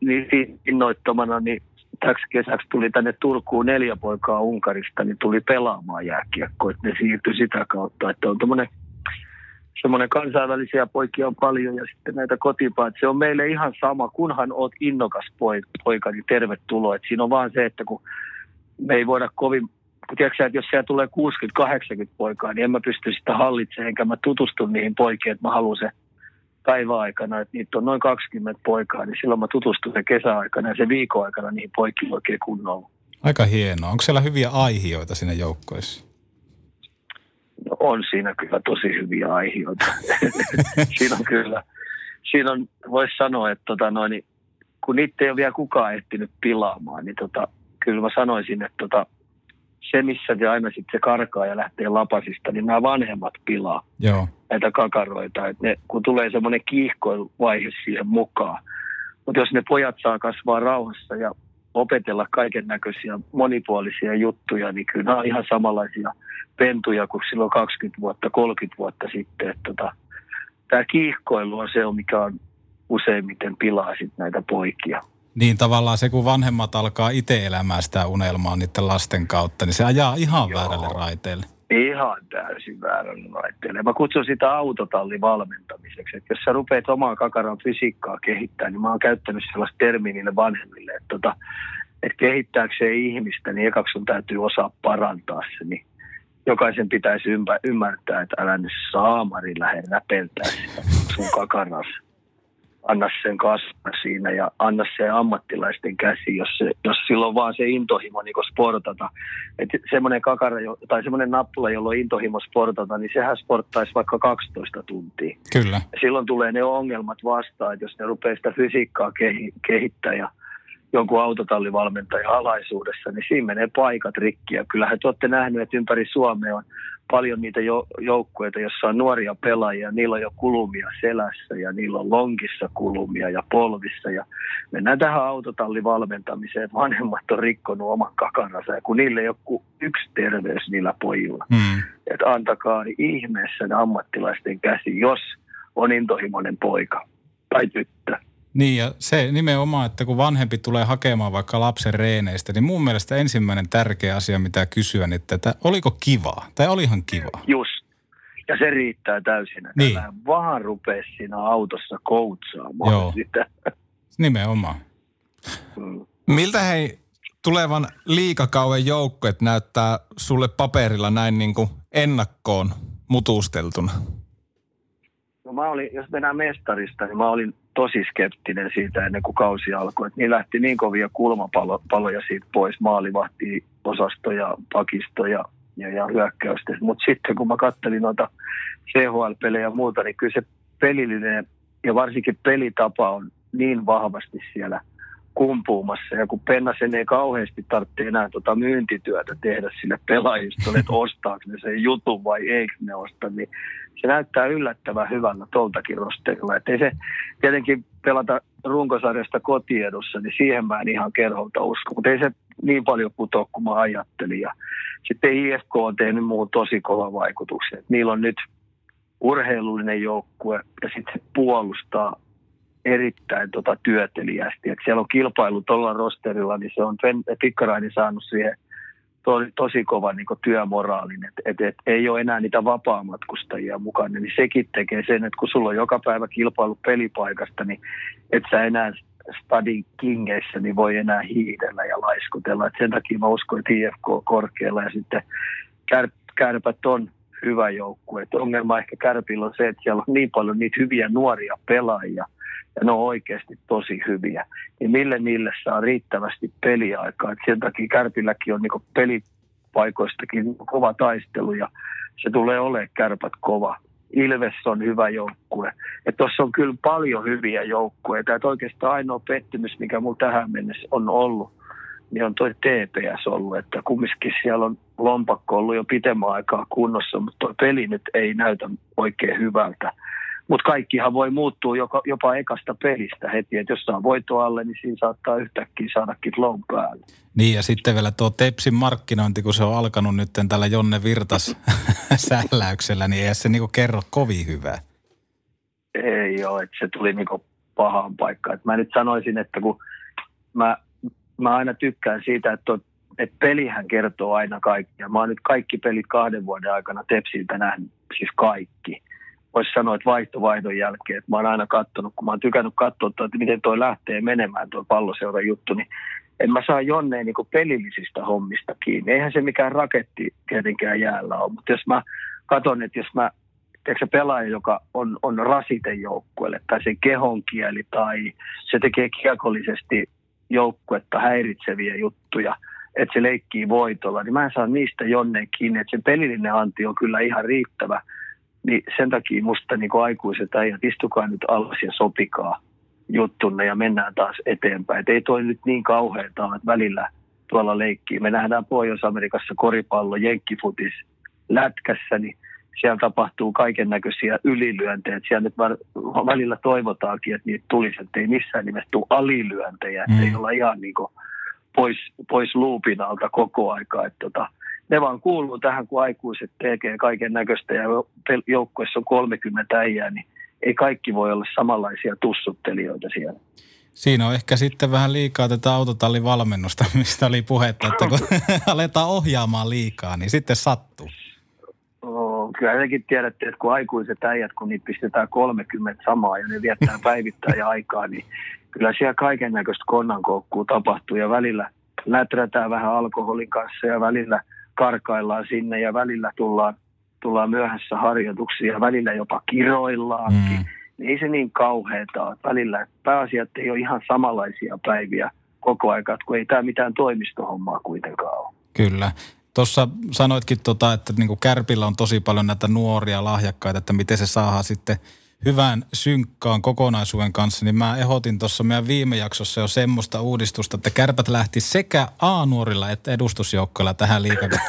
niin innoittamana niin täksi kesäksi tuli tänne Turkuun 4 poikaa Unkarista, niin tuli pelaamaan jääkiekkoa, että ne siirtyi sitä kautta. Että on semmoinen kansainvälisiä poikia on paljon ja sitten näitä kotipaat. Se on meille ihan sama, kunhan oot innokas poika, niin tervetuloa. Et siinä on vaan se, että kun me ei voida kovin... Kun tiedätkö, että jos siellä tulee 60-80 poikaa, niin en mä pysty sitä hallitsemaan, enkä mä tutustu niihin poikiin, että mä haluan se päiväaikana, että niitä on noin 20 poikaa, niin silloin mä tutustun sen kesäaikana ja sen viikon aikana niihin poikiin oikein kunnolla. Aika hienoa. Onko siellä hyviä aihioita siinä joukkoissa? No on siinä kyllä tosi hyviä aihioita. Siinä on kyllä. Siinä on, voisi sanoa, että kun niitä ei ole vielä kukaan ehtinyt pilaamaan, niin kyllä mä sanoisin, että se, missä se aina sitten se karkaa ja lähtee lapasista, niin nämä vanhemmat pilaa. Joo. Näitä kakaroita, että ne, kun tulee semmoinen kiihkoiluvaihe siihen mukaan. Mutta jos ne pojat saa kasvaa rauhassa ja opetella kaiken näköisiä monipuolisia juttuja, niin kyllä nämä on ihan samanlaisia pentuja kuin silloin 20 vuotta, 30 vuotta sitten. Tämä kiihkoilu on se, mikä on useimmiten pilaa sit näitä poikia. Niin tavallaan se, kun vanhemmat alkaa itse elämään sitä unelmaa niiden lasten kautta, niin se ajaa ihan väärälle raiteelle. Ihan täysin väärälle raiteelle. Mä kutsun sitä autotallivalmentamiseksi. Että jos sä rupeat omaa kakaran fysiikkaa kehittämään, niin mä oon käyttänyt sellaista termiä niille vanhemmille, että kehittääkseen ihmistä, niin ekaksi sun täytyy osaa parantaa se. Niin jokaisen pitäisi ymmärtää, että älä nyt saamari lähde räpeltää sitä sun kakarasi. Anna sen kasvaa siinä ja anna sen ammattilaisten käsiin, jos sillä on vaan se intohimo niin sportata. Että semmoinen kakara tai semmoinen nappula, jolla on intohimo sportata, niin sehän sporttaisi vaikka 12 tuntia. Kyllä. Silloin tulee ne ongelmat vastaan, että jos ne rupeaa sitä fysiikkaa kehittää ja jonkun autotallivalmentajan alaisuudessa, niin siinä menee paikat rikki. Ja kyllähän te olette nähneet, että ympäri Suomea on paljon niitä joukkueita, jossa on nuoria pelaajia. Niillä on jo kulumia selässä ja niillä on lonkissa kulumia ja polvissa. Ja mennään tähän autotallivalmentamiseen, että vanhemmat on rikkonut oman kakaransa. Ja kun niillä ei ole yksi terveys niillä pojilla. Että antakaa ihmeessä ne ammattilaisten käsi, jos on intohimoinen poika tai tyttö. Niin ja se nimenomaan, että kun vanhempi tulee hakemaan vaikka lapsen reeneistä, niin mun mielestä ensimmäinen tärkeä asia, mitä kysyä, niin että oliko kivaa? Tai olihan kivaa. Just. Ja se riittää täysin. Niin. Älä vaan rupea siinä autossa koutsaamaan. Joo. Sitä. Nimenomaan. Miltä hei tulevan liigakauden joukkueet näyttää sulle paperilla näin niin kuin ennakkoon mutusteltuna? No mä olin, jos mennään mestarista, niin mä olin tosi skeptinen siitä ennen kuin kausi alkoi. Et niin lähti niin kovia kulmapaloja siitä pois, maalivahti, osastoja, pakistoja ja hyökkäystä. Mutta sitten kun mä kattelin noita CHL-pelejä ja muuta, niin kyllä se pelillinen ja varsinkin pelitapa on niin vahvasti siellä kumpuumassa. Ja kun Pennasen ei kauheasti tarvitse enää myyntityötä tehdä sille pelaajistolle, että ostaako ne sen jutun vai eikö ne osta, niin se näyttää yllättävän hyvällä tuoltakin rosterilla. Että ei se tietenkin pelata runkosarjasta kotiedussa, niin siihen mä en ihan kerholta usko, mutta ei se niin paljon putoa kuin mä ajattelin. Ja sitten IFK on tehnyt muun tosi kovan vaikutuksen. Et niillä on nyt urheilullinen joukkue ja sitten se puolustaa erittäin työteliästi. Et siellä on kilpailu tuolla rosterilla, niin se on Pikkarainen saanut siihen tosi kovan työmoraalin, että et ei ole enää niitä vapaamatkustajia mukana, niin sekin tekee sen, että kun sulla on joka päivä kilpailu pelipaikasta, niin et sä enää Stadin kingeissä niin voi enää hiidellä ja laiskutella. Et sen takia mä uskon, että IFK on korkealla ja sitten Kärpät on hyvä joukkue. Et ongelma ehkä Kärpillä on se, että siellä on niin paljon niitä hyviä nuoria pelaajia, ja ne on oikeasti tosi hyviä, niin mille niille saa riittävästi peliaikaa. Et sen takia Kärpilläkin on niinku pelipaikoistakin kova taistelu, ja se tulee olemaan Kärpät kova. Ilves on hyvä joukkue. Tuossa on kyllä paljon hyviä joukkueita. Et oikeastaan ainoa pettymys, mikä mulla tähän mennessä on ollut, niin on toi TPS ollut. Että kumminkin siellä on lompakko ollut jo pitemmän aikaa kunnossa, mutta tuo peli nyt ei näytä oikein hyvältä. Mutta kaikkihan voi muuttua jopa ekasta pelistä heti, että jos saa voitto alle, niin siinä saattaa yhtäkkiä saadakin loan päälle. Niin ja sitten vielä tuo Tepsin markkinointi, kun se on alkanut nyt tällä Jonne Virtas sähläyksellä, niin ei se kerro kovin hyvää. Ei ole, että se tuli pahaan paikkaan. Et mä nyt sanoisin, että kun mä aina tykkään siitä, että pelihän kertoo aina kaikkia. Mä oon nyt kaikki pelit 2 vuoden aikana Tepsiltä nähnyt, siis kaikki. Voisi sanoa, että vaihdon jälkeen, että mä oon aina katsonut, kun mä oon tykännyt katsoa, että miten toi lähtee menemään, toi palloseura juttu, niin en mä saa Jonneen pelillisistä hommista kiinni. Eihän se mikään raketti tietenkään jäällä ole, mutta jos mä katson, että se pelaaja, joka on rasite joukkueelle tai sen kehonkieli tai se tekee kiekollisesti joukkuetta häiritseviä juttuja, että se leikkii voitolla, niin mä en saa niistä Jonneen kiinni, että se pelillinen anti on kyllä ihan riittävä. Niin sen takia musta aikuiset äijät, istukaa nyt alas ja sopikaa juttunne ja mennään taas eteenpäin. Et ei toi nyt niin kauheeta, että välillä tuolla leikkii. Me nähdään Pohjois-Amerikassa koripallo, jenkkifutis, lätkässä, niin siellä tapahtuu kaiken näköisiä ylilyöntejä. Siellä nyt välillä toivotaankin, että niitä tulisi, että ei missään nimessä tule alilyöntejä. Että ei olla ihan pois luupin alta koko aikaa, että ne vaan kuuluu tähän, kun aikuiset tekee kaiken näköistä ja joukkueessa on 30 äijää, niin ei kaikki voi olla samanlaisia tussuttelijoita siellä. Siinä on ehkä sitten vähän liikaa tätä autotallivalmennusta, mistä oli puhetta, että kun aletaan ohjaamaan liikaa, niin sitten sattuu. Kyllä jotenkin tiedätte, että kun aikuiset äijät, kun niitä pistetään 30 samaa ja ne viettää päivittäin ja aikaa, niin kyllä siellä kaiken näköistä konnankoukkuu tapahtuu ja välillä läträtään vähän alkoholin kanssa ja välillä karkaillaan sinne ja välillä tullaan myöhässä harjoituksia ja välillä jopa kiroillaankin. Ei se niin kauheeta ole. Välillä pääasiat ei ole ihan samanlaisia päiviä koko aikaa, kun ei tämä mitään toimistohommaa kuitenkaan ole. Kyllä. Tuossa sanoitkin, että Kärpillä on tosi paljon näitä nuoria lahjakkaita, että miten se saadaan sitten hyvään synkkaan kokonaisuuden kanssa, niin mä ehdotin tuossa meidän viime jaksossa jo semmoista uudistusta, että Kärpät lähti sekä A-nuorilla että edustusjoukkoilla tähän liigakaan.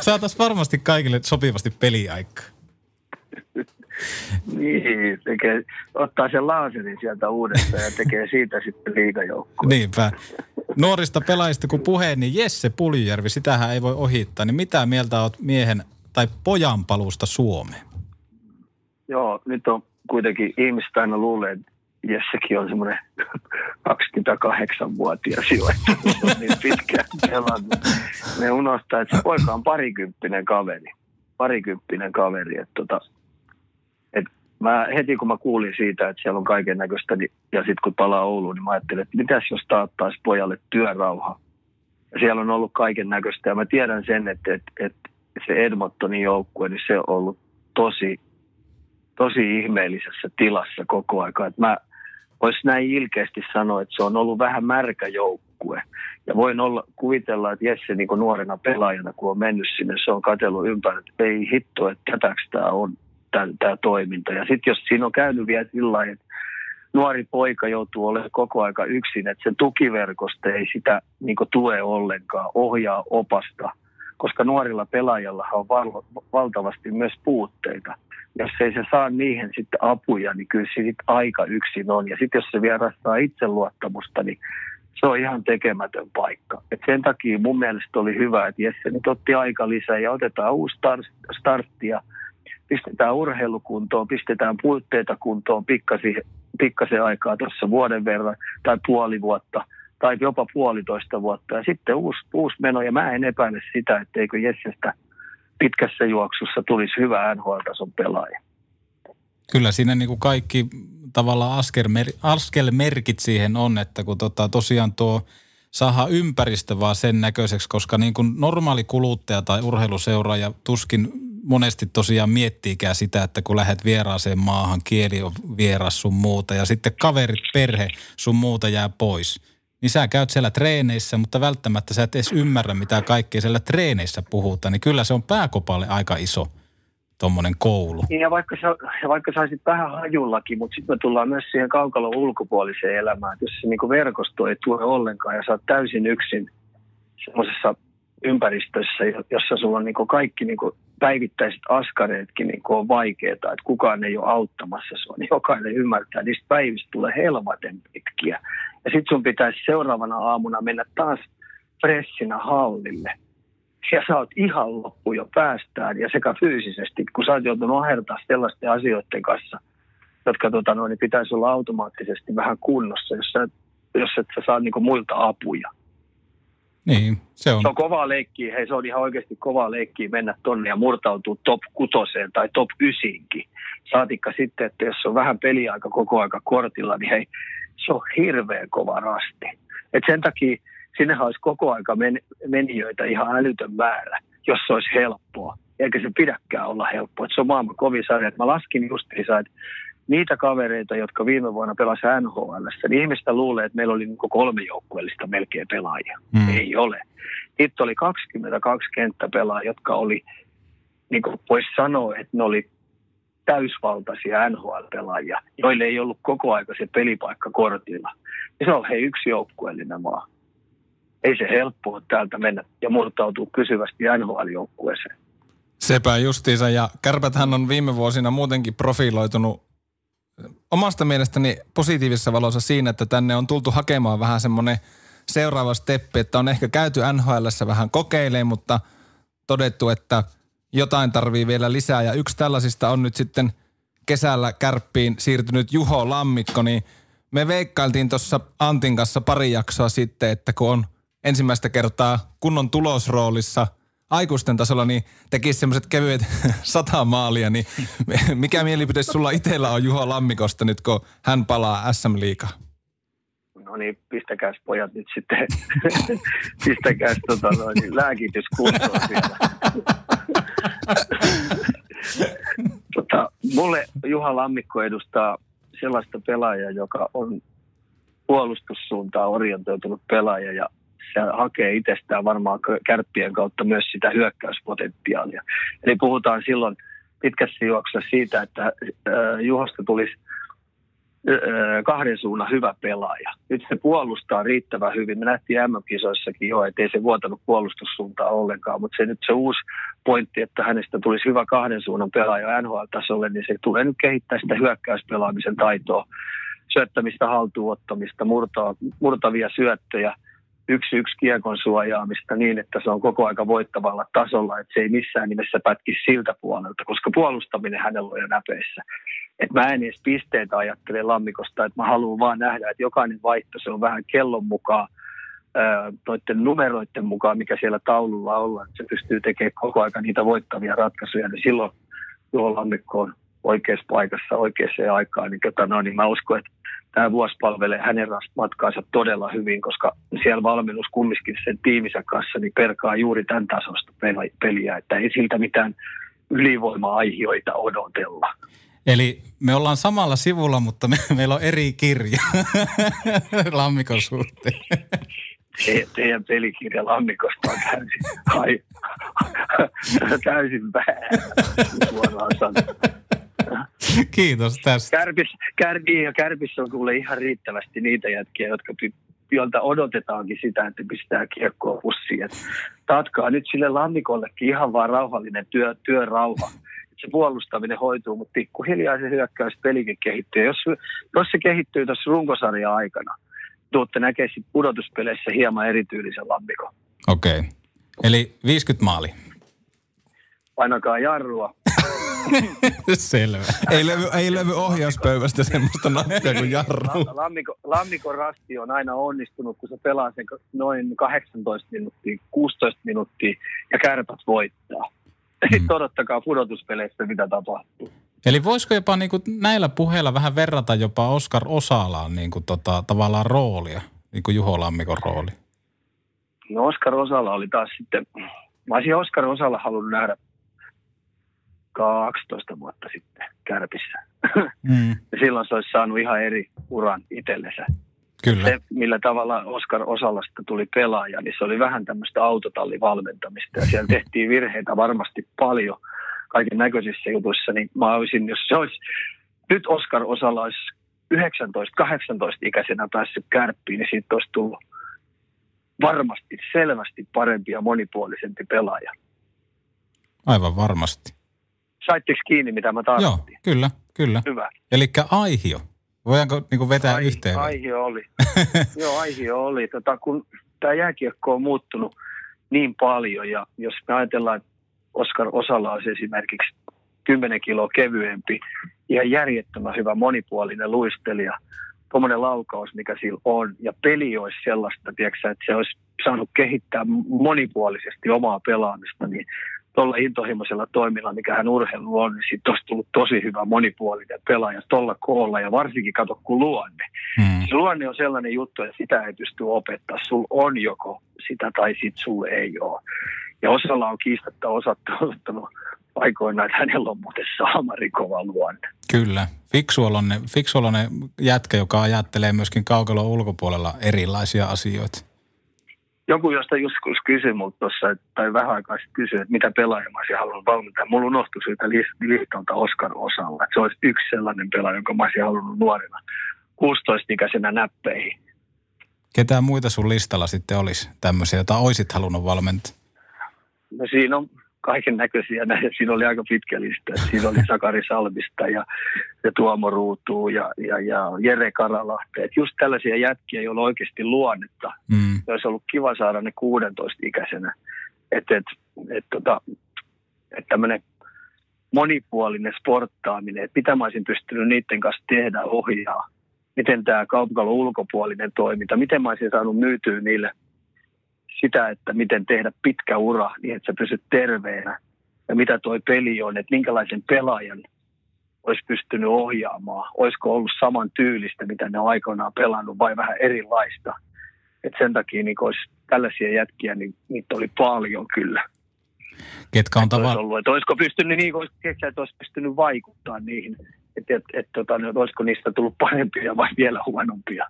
Saataisiin varmasti kaikille sopivasti peliaikaa. Niin, ottaa sen laaserin sieltä uudestaan ja tekee siitä sitten liigajoukkoja. Niinpä. Nuorista pelaajista kun puheen, niin Jesse Puljujärvi, sitähän ei voi ohittaa. Niin mitä mieltä oot miehen tai pojan paluusta Suomeen? Joo, nyt on kuitenkin, ihmiset aina luulee, että Jessekin on semmoinen 28-vuotias jo, että se on niin pitkään pelannut. Ne unohtaa, että se poika on parikymppinen kaveri. Että mä heti kun mä kuulin siitä, että siellä on kaiken näköistä, ja sitten kun palaa Ouluun, niin mä ajattelin, että mitäs jos taattaisi pojalle työrauha. Ja siellä on ollut kaiken näköistä, ja mä tiedän sen, että se Edmontonin joukkue, niin se on ollut tosi ihmeellisessä tilassa koko aikaa. Mä voisin näin ilkeästi sanoa, että se on ollut vähän märkä joukkue. Ja voin kuvitella, että Jesse niin kuin nuorena pelaajana, kun on mennyt sinne, se on katsellut ympäri, että ei hitto, että tätäks tämä on. tämä toiminta. Ja sitten jos siinä on käynyt vielä sillain, että nuori poika joutuu olemaan koko aika yksin, että sen tukiverkosta ei sitä niin kuin tue ollenkaan, ohjaa, opasta, koska nuorilla pelaajallahan on valtavasti myös puutteita. Jos ei se saa niihin sitten apuja, niin kyllä se sitten aika yksin on. Ja sitten jos se vierastaa itseluottamusta, niin se on ihan tekemätön paikka. Et sen takia mun mielestä oli hyvä, että Jesse nyt otti aika lisää ja otetaan uusi startti ja pistetään urheilukuntoon, pistetään puutteita kuntoon pikkasen aikaa tuossa vuoden verran tai puoli vuotta tai jopa puolitoista vuotta. Ja sitten uusi meno ja mä en epäile sitä, etteikö Jessestä pitkässä juoksussa tulisi hyvä NHL-tason pelaaja. Kyllä siinä niin kuin kaikki tavallaan askelmerkit siihen on, että kun tosiaan tuo saadaan ympäristö vaan sen näköiseksi, koska niin kuin normaali kuluttaja tai urheiluseuraaja tuskin monesti tosiaan miettiikään sitä, että kun lähdet vieraaseen maahan, kieli on vieras sun muuta ja sitten kaverit, perhe sun muuta jää pois. Niin sä käyt siellä treeneissä, mutta välttämättä sä et edes ymmärrä, mitä kaikkea siellä treeneissä puhutaan, niin kyllä se on pääkopalle aika iso tuommoinen koulu. Ja vaikka saisit vähän hajullakin, mutta sitten me tullaan myös siihen kaukalon ulkopuoliseen elämään, että jos se niin kuin verkosto ei tule ollenkaan ja sä oot täysin yksin semmoisessa ympäristössä, jossa sulla on niin kuin kaikki niin kuin päivittäiset askareetkin niin kuin on vaikeeta, että kukaan ei ole auttamassa sua, niin jokainen ymmärtää, niistä päivistä tulee helvaten pitkiä. Ja sitten sun pitäisi seuraavana aamuna mennä taas freshinä hallille. Ja sä oot ihan loppu jo päästään ja sekä fyysisesti, kun sä oot joutunut ahertaa sellaisten asioiden kanssa, jotka niin pitäisi olla automaattisesti vähän kunnossa, jos et sä saa niinku muilta apuja. Niin, se on kovaa leikkiä. Hei, se on ihan oikeasti kovaa leikkiä mennä tonne ja murtautua top 6 tai top 9. Saatikka sitten, että jos on vähän peliaika koko aika kortilla, niin hei, se on hirveän kova rasti. Et sen takia sinnehän olisi koko aika menijöitä ihan älytön määrä, jos se olisi helppoa. Eikä se pidäkään olla helppoa. Et se on maailman kovin sarja. Mä laskin justiinsa, että niitä kavereita, jotka viime vuonna pelasivat NHL:ssä, niin ihmistä luulee, että meillä oli 3 joukkueellista melkein pelaajia. Ei ole. Niitä oli 22 kenttäpelaajia, jotka oli, niin kuin voisi sanoa, että ne oli täysvaltaisia NHL-pelaajia, joille ei ollut koko aika se pelipaikka kortilla. Ja se on hei yksi joukkueellinen maa. Ei se helppoa täältä mennä ja murtautua pysyvästi NHL-joukkueeseen. Sepä justiinsa, ja Kärpäthän on viime vuosina muutenkin profiloitunut omasta mielestäni positiivisessa valossa siinä, että tänne on tultu hakemaan vähän semmoinen seuraava steppi, että on ehkä käyty NHL:ssä vähän kokeilemaan, mutta todettu, että jotain tarvii vielä lisää. Ja yksi tällaisista on nyt sitten kesällä Kärppiin siirtynyt Juho Lammikko, niin me veikkailtiin tuossa Antin kanssa pari jaksoa sitten, että kun on ensimmäistä kertaa kunnon tulosroolissa aikuisten tasolla, niin tekisi semmoiset kevyet 100 maalia, niin mikä mielipide sulla itsellä on Juho Lammikosta nyt, kun hän palaa SM-liigaan? No niin, pistäkääs pojat nyt sitten, pistäkääs lääkityskuntoon siellä. Mulle Juha Lammikko edustaa sellaista pelaajaa, joka on puolustussuuntaan orientoitunut pelaaja ja se hakee itsestään varmaan Kärppien kautta myös sitä hyökkäyspotentiaalia. Eli puhutaan silloin pitkässä juoksussa siitä, että Juhosta tulisi kahden suunnan hyvä pelaaja. Nyt se puolustaa riittävän hyvin. Me nähtiin MM-kisoissakin jo, ettei se vuotanut puolustussuuntaa ollenkaan, mutta se nyt se uusi pointti, että hänestä tulisi hyvä kahden suunnan pelaaja NHL-tasolle, niin se tulee nyt kehittää sitä hyökkäyspelaamisen taitoa, syöttämistä, haltuunottamista, murtavia syöttöjä, 1-1 kiekon suojaamista niin, että se on koko aika voittavalla tasolla, että se ei missään nimessä pätkisi siltä puolelta, koska puolustaminen hänellä on jo näpeissä. Et mä en edes pisteitä ajattele Lammikosta, että mä haluan vaan nähdä, että jokainen vaihto, se on vähän kellon mukaan, noiden numeroiden mukaan, mikä siellä taululla ollaan, että se pystyy tekemään koko aika niitä voittavia ratkaisuja, niin silloin tuo Lammikko on oikeassa paikassa oikeaan aikaan, niin mä uskon, että tämä vuosi palvelee hänen matkaansa todella hyvin, koska siellä valmennus kumminkin sen tiiminsä kanssa niin perkaa juuri tämän tasosta peliä, että ei siltä mitään ylivoima-aihioita odotella. Eli me ollaan samalla sivulla, mutta meillä on eri kirja Lammikon suhteen. Teidän pelikirja Lammikosta on täysin väärä, suoraan sanottuna. Kiitos tästä. Kärpissä on kuule ihan riittävästi niitä jätkiä, jotka jolta odotetaankin sitä, että pistää kiekkoa pussiin. Et taatkaa nyt sille Lammikollekin ihan vaan rauhallinen työrauha. Se puolustaminen hoituu, mutta pikkuhiljaa se hyökkäyspelikin kehittyy. Jos se kehittyy tässä runkosarjan aikana, tuotte näkee sitten pudotuspeleissä hieman erityylisen Lammikon. Okei. Okay. Eli 50 maali. Painakaa jarrua. Selvä. Ei löydy ohjauspöydästä semmoista nattia kuin jarru. Lammikon rasti on aina onnistunut, kun se pelaa sen noin 18 minuuttia, 16 minuuttia ja Kärpät voittaa. Eli odottakaa pudotuspeleistä, mitä tapahtuu. Eli voisiko jopa niin kuin näillä puheilla vähän verrata jopa Oskar Osalaan niin kuin tavallaan roolia, niin kuin Juho Lammikon rooli? No Oskar Osala oli taas sitten, mä olisin Oskar Osala halunnut nähdä 12 vuotta sitten Kärpissä. Ja silloin se olisi saanut ihan eri uran itsellensä. Kyllä. Se, millä tavalla Oskar Osalasta tuli pelaaja, niin se oli vähän tämmöistä autotallivalmentamista. Ja siellä tehtiin virheitä varmasti paljon kaiken näköisissä jutuissa. Niin mä olisin, jos se olisi, nyt Oskar Osala olisi 19-18-ikäisenä päässyt Kärppiin, niin siitä olisi tullut varmasti selvästi parempi ja monipuolisempi pelaaja. Aivan varmasti. Saitteko kiinni, mitä mä tarvitsin? Joo, kyllä. Hyvä. Elikkä aihio. Voidaanko niinku vetää yhteen? Aihio oli. Joo, aihio oli. Kun tämä jääkiekko on muuttunut niin paljon, ja jos me ajatellaan, että Oskar Osala olisi esimerkiksi 10 kiloa kevyempi, ihan järjettömän hyvä monipuolinen luistelija, tuommoinen laukaus, mikä sillä on, ja peli olisi sellaista, tiedätkö, että se olisi saanut kehittää monipuolisesti omaa pelaamista, niin tuolla intohimoisella toimilla, mikä hän urheilu on, niin siitä olisi tullut tosi hyvä monipuolinen pelaaja tuolla koolla ja varsinkin kato kun luonne. Se luonne on sellainen juttu, että sitä ei pysty opettaa. Sulla on joko sitä tai sitten sulla ei ole. Ja Osalla on kiistatta osoittanut aikoina, että hänellä on muuten saamarikova luonne. Kyllä. Fiksuoloinen jätkä, joka ajattelee myöskin kaukalon ulkopuolella erilaisia asioita. Joku, josta joskus kysyi minulta tuossa, tai vähän aikaa sitten kysyi, että mitä pelaaja mä olisin halunnut valmentaa. Mulla unohtui siitä listalta Oskar Osalla, että se olisi yksi sellainen pelaaja, jonka mä olisin halunnut nuorena 16-ikäisenä näppeihin. Ketään muita sun listalla sitten olisi tämmöisiä, jota olisit halunnut valmentaa? No siinä on kaiken näköisiä. Siinä oli aika pitkä lista. Siinä oli Sakari Salmista ja Tuomo Ruutuu ja Jere Karalahti. Et just tällaisia jätkiä, joilla oikeasti luonnetta. Se olisi ollut kiva saada ne 16-ikäisenä. Että tämmöinen monipuolinen sporttaaminen, että mitä mä olisin pystynyt niiden kanssa tehdä ohjaa. Miten tämä kaupunkalon ulkopuolinen toiminta, miten mä olisin saanut myytyä niille sitä, että miten tehdä pitkä ura niin, että sä pysyt terveenä ja mitä toi peli on, että minkälaisen pelaajan olisi pystynyt ohjaamaan. Olisiko ollut saman tyylistä, mitä ne on aikoinaan pelannut vai vähän erilaista. Et sen takia niin olisi tällaisia jätkiä, niin niitä oli paljon kyllä. Ketkä on tavallaan? Olisiko pystynyt, niin olisi pystynyt vaikuttaa niihin. Että olisiko niistä tullut parempia vai vielä huonompia,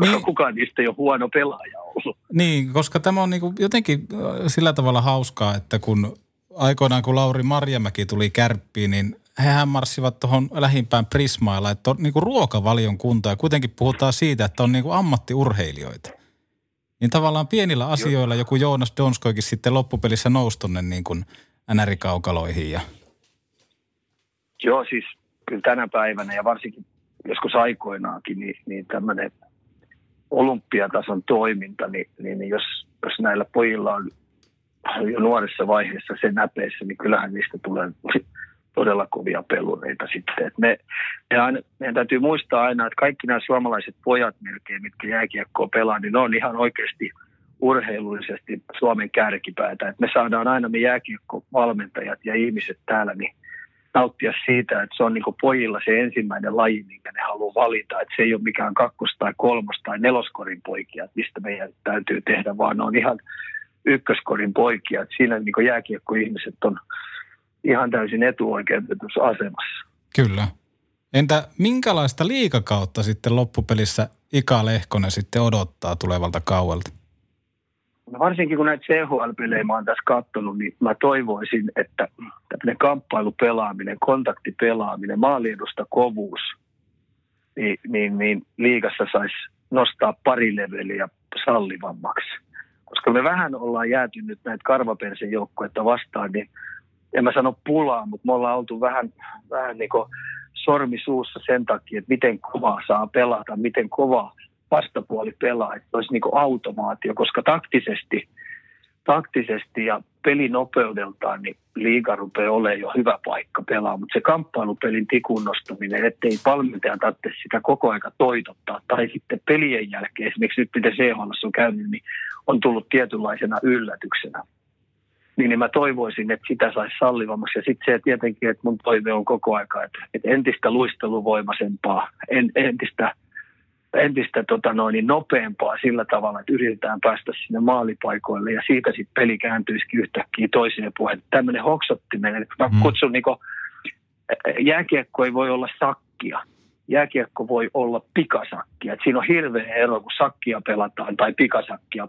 koska kukaan niistä ei ole huono pelaaja ollut. Niin, koska tämä on niinku jotenkin sillä tavalla hauskaa, että kun aikoinaan kun Lauri Marjamäki tuli Kärppiin, niin hehän marssivat tuohon lähimpään Prismailla, että on niinku ruokavalion kunta ja kuitenkin puhutaan siitä, että on niinku ammattiurheilijoita. Niin tavallaan pienillä asioilla joku Joonas Donskoikin sitten loppupelissä nousi tuonne niin kuin NR-kaukaloihin ja... Joo, siis... Kyllä tänä päivänä ja varsinkin joskus aikoinaankin, niin tämmöinen olympiatason toiminta, niin jos näillä pojilla on jo nuoressa vaiheessa se näpeissä, niin kyllähän niistä tulee todella kovia pelureita sitten. Et meidän täytyy muistaa aina, että kaikki nämä suomalaiset pojat melkein, mitkä jääkiekkoa pelaa, niin ne on ihan oikeasti urheilullisesti Suomen kärkipäätä. Et me saadaan aina me jääkiekkovalmentajat ja ihmiset täällä, niin nauttia siitä, että se on niin kuin pojilla se ensimmäinen laji, minkä ne haluaa valita. Että se ei ole mikään kakkos- tai kolmos- tai neloskorin poikia, että mistä meidän täytyy tehdä, vaan ne on ihan ykköskorin poikia. Että siinä niin kuin jääkiekkoihmiset on ihan täysin etuoikeutetussa asemassa. Kyllä. Entä minkälaista liigakautta sitten loppupelissä Ika Lehkonen sitten odottaa tulevalta kauelta? varsinkin kun näitä CHL-pelejä mä oon tässä katsonut, niin mä toivoisin, että tämmöinen kamppailupelaaminen, kontaktipelaaminen, maaliedusta kovuus, niin liigassa saisi nostaa pari leveliä sallivammaksi. Koska me vähän ollaan jääty nyt näitä karvapersen joukkuetta vastaan, niin en mä sano pulaa, mutta me ollaan oltu vähän niin kuin sormi suussa sen takia, että miten kovaa saa pelata, miten kovaa vastapuoli pelaa, että olisi niin kuin automaatio, koska taktisesti ja pelinopeudeltaan niin liiga rupeaa olemaan jo hyvä paikka pelaa, mutta se kamppailupelin tikun nostaminen, ettei valmentajan tarvitse sitä koko aika toitottaa, tai sitten pelien jälkeen, esimerkiksi nyt mitä CHL:ssa on käynyt, niin on tullut tietynlaisena yllätyksenä. Niin mä toivoisin, että sitä saisi sallivammaksi. Ja sitten se tietenkin, että mun toive on koko aika, että entistä luisteluvoimaisempaa, entistä nopeampaa sillä tavalla, että yritetään päästä sinne maalipaikoille ja siitä sitten peli kääntyisikin yhtäkkiä toiseen puoleen. Tämmöinen hoksottiminen, mä kutsun niinku, jääkiekko ei voi olla sakkia, jääkiekko voi olla pikasakkia. Et siinä on hirveä ero, kun sakkia pelataan tai pikasakkia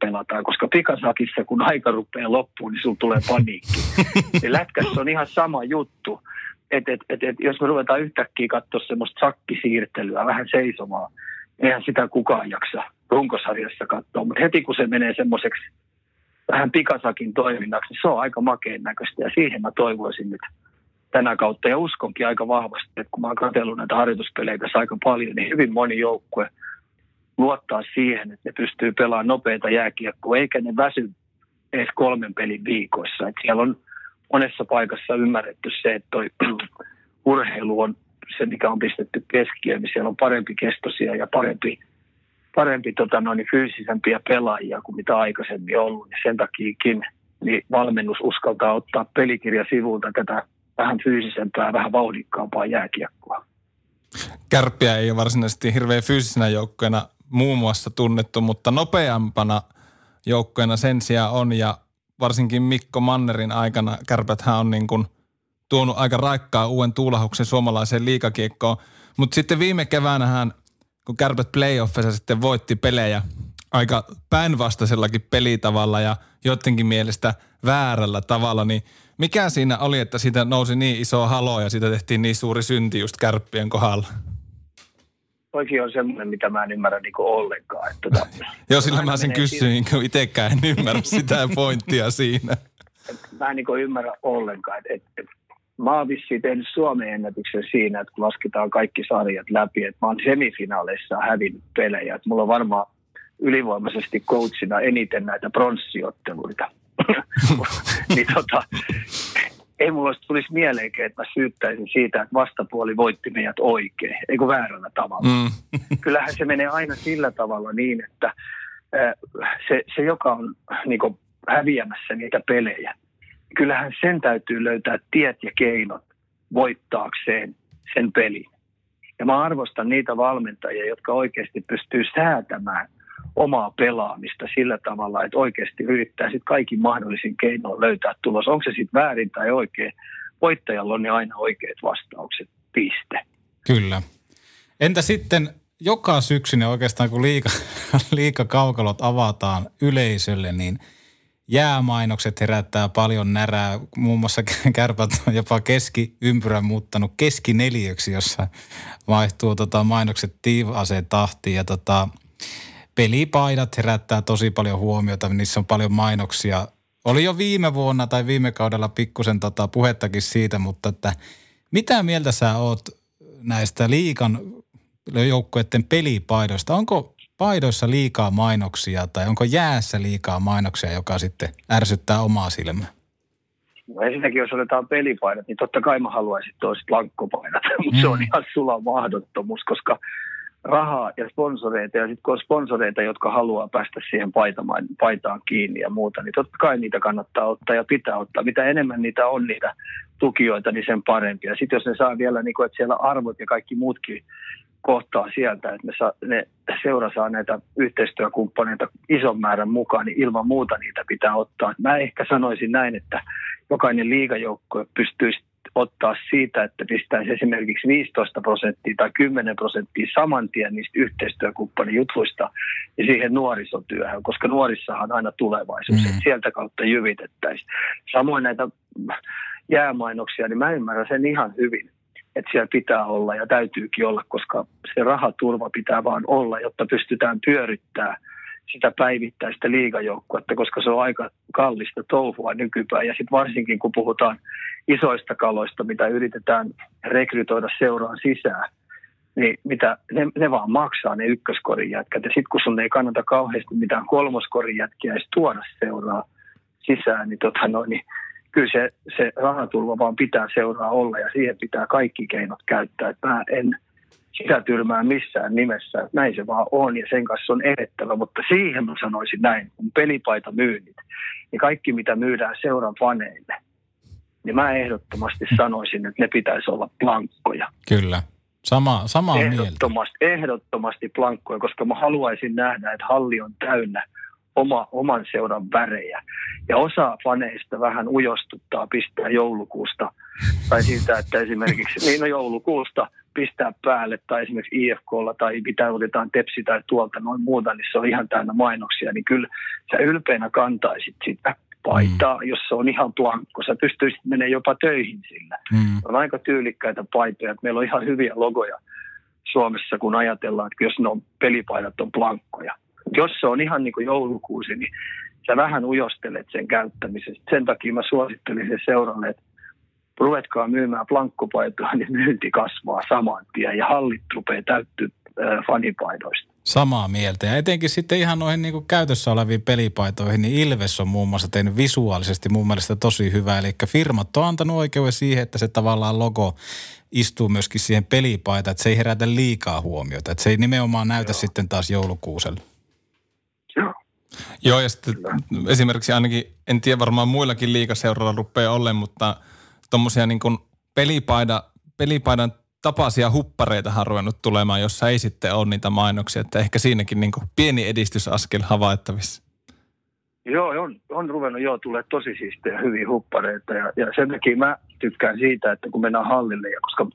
pelataan, koska pikasakissa kun aika rupeaa loppuun, niin sulla tulee paniikki. Lätkässä on ihan sama juttu. Jos me ruvetaan yhtäkkiä katsoa semmoista sakkisiirtelyä, vähän seisomaa, eihän sitä kukaan jaksa runkosarjassa katsoa. Mutta heti kun se menee semmoiseksi vähän pikasakin toiminnaksi, niin se on aika makeen näköistä. Ja siihen mä toivoisin nyt tänä kautta ja uskonkin aika vahvasti, että kun mä oon katsellut näitä harjoituspelejä tässä aika paljon, niin hyvin moni joukkue luottaa siihen, että ne pystyy pelaamaan nopeita jääkiekkoa, eikä ne väsy edes 3 pelin viikoissa. Et siellä on monessa paikassa ymmärretty se, että toi urheilu on se, mikä on pistetty keskiöön, niin siellä on parempi kestoisia ja parempi fyysisempiä pelaajia kuin mitä aikaisemmin ollut. Niin sen takiakin niin valmennus uskaltaa ottaa pelikirja sivulta tätä vähän fyysisempää, vähän vauhdikkaampaa jääkiekkoa. Kärppiä ei ole varsinaisesti hirveän fyysisenä joukkueena muun muassa tunnettu, mutta nopeampana joukkueena sen sijaan on ja varsinkin Mikko Mannerin aikana Kärpäthän on niin kuin tuonut aika raikkaa uuden tuulahuksen suomalaiseen liigakiekkoon. Mutta sitten viime keväänähän, kun Kärpät playoffissa sitten voitti pelejä aika päinvastaisellakin pelitavalla ja jotenkin mielestä väärällä tavalla, niin mikä siinä oli, että siitä nousi niin iso halo ja siitä tehtiin niin suuri synti just Kärppien kohdalla? Toikin on semmoinen, mitä mä en ymmärrä niin kuin ollenkaan. Joo, sillä mä sen kysyin, kun itsekään en ymmärrä sitä pointtia siinä. Mä en niin kuin ymmärrä ollenkaan. Mä oon vissiin tehnyt Suomen ennätyksen siinä, että kun lasketaan kaikki sarjat läpi, että mä oon semifinaaleissa hävinnyt pelejä. Et mulla on varmaan ylivoimaisesti coachina eniten näitä pronssiotteluita. Ei mulla tulisi mieleenkin, että mä syyttäisin siitä, että vastapuoli voitti meidät oikein, eikö väärällä tavalla. Kyllähän se menee aina sillä tavalla niin, että se joka on niin kuin häviämässä niitä pelejä, kyllähän sen täytyy löytää tiet ja keinot voittaakseen sen pelin. Ja mä arvostan niitä valmentajia, jotka oikeasti pystyy säätämään omaa pelaamista sillä tavalla, että oikeasti yrittää sitten kaikin mahdollisin keinoin löytää tulos. Onko se sitten väärin tai oikein? Voittajalla on ne aina oikeat vastaukset, piste. Kyllä. Entä sitten joka syksynä oikeastaan, kun liigakaukalot avataan yleisölle, niin jäämainokset herättää paljon närää. Muun muassa Kärpät on jopa keskiympyrän muuttanut keskineliöksi, jossa vaihtuu mainokset tiivaaseen tahtiin ja pelipaidat herättää tosi paljon huomiota, niissä on paljon mainoksia. Oli jo viime vuonna tai viime kaudella pikkusen puhettakin siitä, mutta että mitä mieltä sä oot näistä liigan joukkueiden pelipaidoista? Onko paidoissa liikaa mainoksia tai onko jäässä liikaa mainoksia, joka sitten ärsyttää omaa silmää? No ensinnäkin, jos otetaan pelipaidat, niin totta kai mä haluaisin toiset lankkopaidat, mutta se on ihan sulan mahdottomuus, koska rahaa ja sponsoreita, ja sitten kun on sponsoreita, jotka haluaa päästä siihen paitaan kiinni ja muuta, niin totta kai niitä kannattaa ottaa ja pitää ottaa. Mitä enemmän niitä on niitä tukijoita, niin sen parempi. Ja sitten jos ne saa vielä, niin kun, että siellä arvot ja kaikki muutkin kohtaa sieltä, että ne seura saa näitä yhteistyökumppaneita ison määrän mukaan, niin ilman muuta niitä pitää ottaa. Mä ehkä sanoisin näin, että jokainen liigajoukkue pystyisi ottaa siitä, että pistäisi esimerkiksi 15% tai 10% saman tien niistä yhteistyökumppanijutuista ja siihen nuorisotyöhön, koska nuorissahan aina tulevaisuus, että sieltä kautta jyvitettäisiin. Samoin näitä jäämainoksia, niin mä ymmärrän sen ihan hyvin, että siellä pitää olla ja täytyykin olla, koska se rahaturva pitää vaan olla, jotta pystytään pyörittämään sitä päivittäistä liigajoukkuetta, koska se on aika kallista touhua nykypäin. Ja sitten varsinkin, kun puhutaan isoista kaloista, mitä yritetään rekrytoida seuraan sisään, niin mitä, ne vaan maksaa ne ykköskorin jätkät. Ja sitten kun sun ei kannata kauheasti mitään kolmoskorin jätkiä edes tuoda seuraa sisään, niin, niin kyllä se rahaturva vaan pitää seuraa olla ja siihen pitää kaikki keinot käyttää. Et mä en sitä tyrmää missään nimessä. Näin se vaan on ja sen kanssa on edettävä, mutta siihen mä sanoisin näin, kun pelipaita myynnit ja kaikki mitä myydään seuran faneille, niin mä ehdottomasti sanoisin, että ne pitäisi olla plankkoja. Kyllä, samaa mieltä. Ehdottomasti plankkoja, koska mä haluaisin nähdä, että halli on täynnä oman seuran värejä. Ja osa faneista vähän ujostuttaa pistää joulukuusta tai siitä, että esimerkiksi joulukuusta pistää päälle tai esimerkiksi IFK:lla tai mitä otetaan tepsi tai tuolta noin muuta, niin se on ihan täynnä mainoksia. Niin kyllä sä ylpeänä kantaisit sitä paitaa, jos se on ihan plankko. Sä pystyisit menemään jopa töihin sillä. On aika tyylikkäitä paitoja. Meillä on ihan hyviä logoja Suomessa, kun ajatellaan, että jos ne on pelipaidat on plankkoja. Jos se on ihan niin kuin joulukuusi, niin sä vähän ujostelet sen käyttämisestä. Sen takia mä suosittelin sen seuralle, että ruvetkaa myymään plankkopaitoa, niin myynti kasvaa saman tien ja hallit rupeaa täyttyä fanipaidoista. Samaa mieltä. Ja etenkin sitten ihan noihin niin kuin käytössä oleviin pelipaitoihin, niin Ilves on muun muassa tehnyt visuaalisesti mun mielestä tosi hyvää. Eli firmat on antanut oikeuden siihen, että se tavallaan logo istuu myöskin siihen pelipaitaan, että se ei herätä liikaa huomiota. Että se ei nimenomaan näytä sitten taas joulukuuselle. Joo, ja sitten esimerkiksi ainakin, en tiedä varmaan muillakin liigaseuroilla rupeaa olleen, mutta tuommoisia niin kuin pelipaidan tapaisia huppareitahan on ruvennut tulemaan, jossa ei sitten ole niitä mainoksia, että ehkä siinäkin niin kuin pieni edistysaskel havaittavissa. Joo, on ruvennut tulee tosi siistejä hyviä huppareita ja sen takia mä tykkään siitä, että kun mennään hallille, ja koska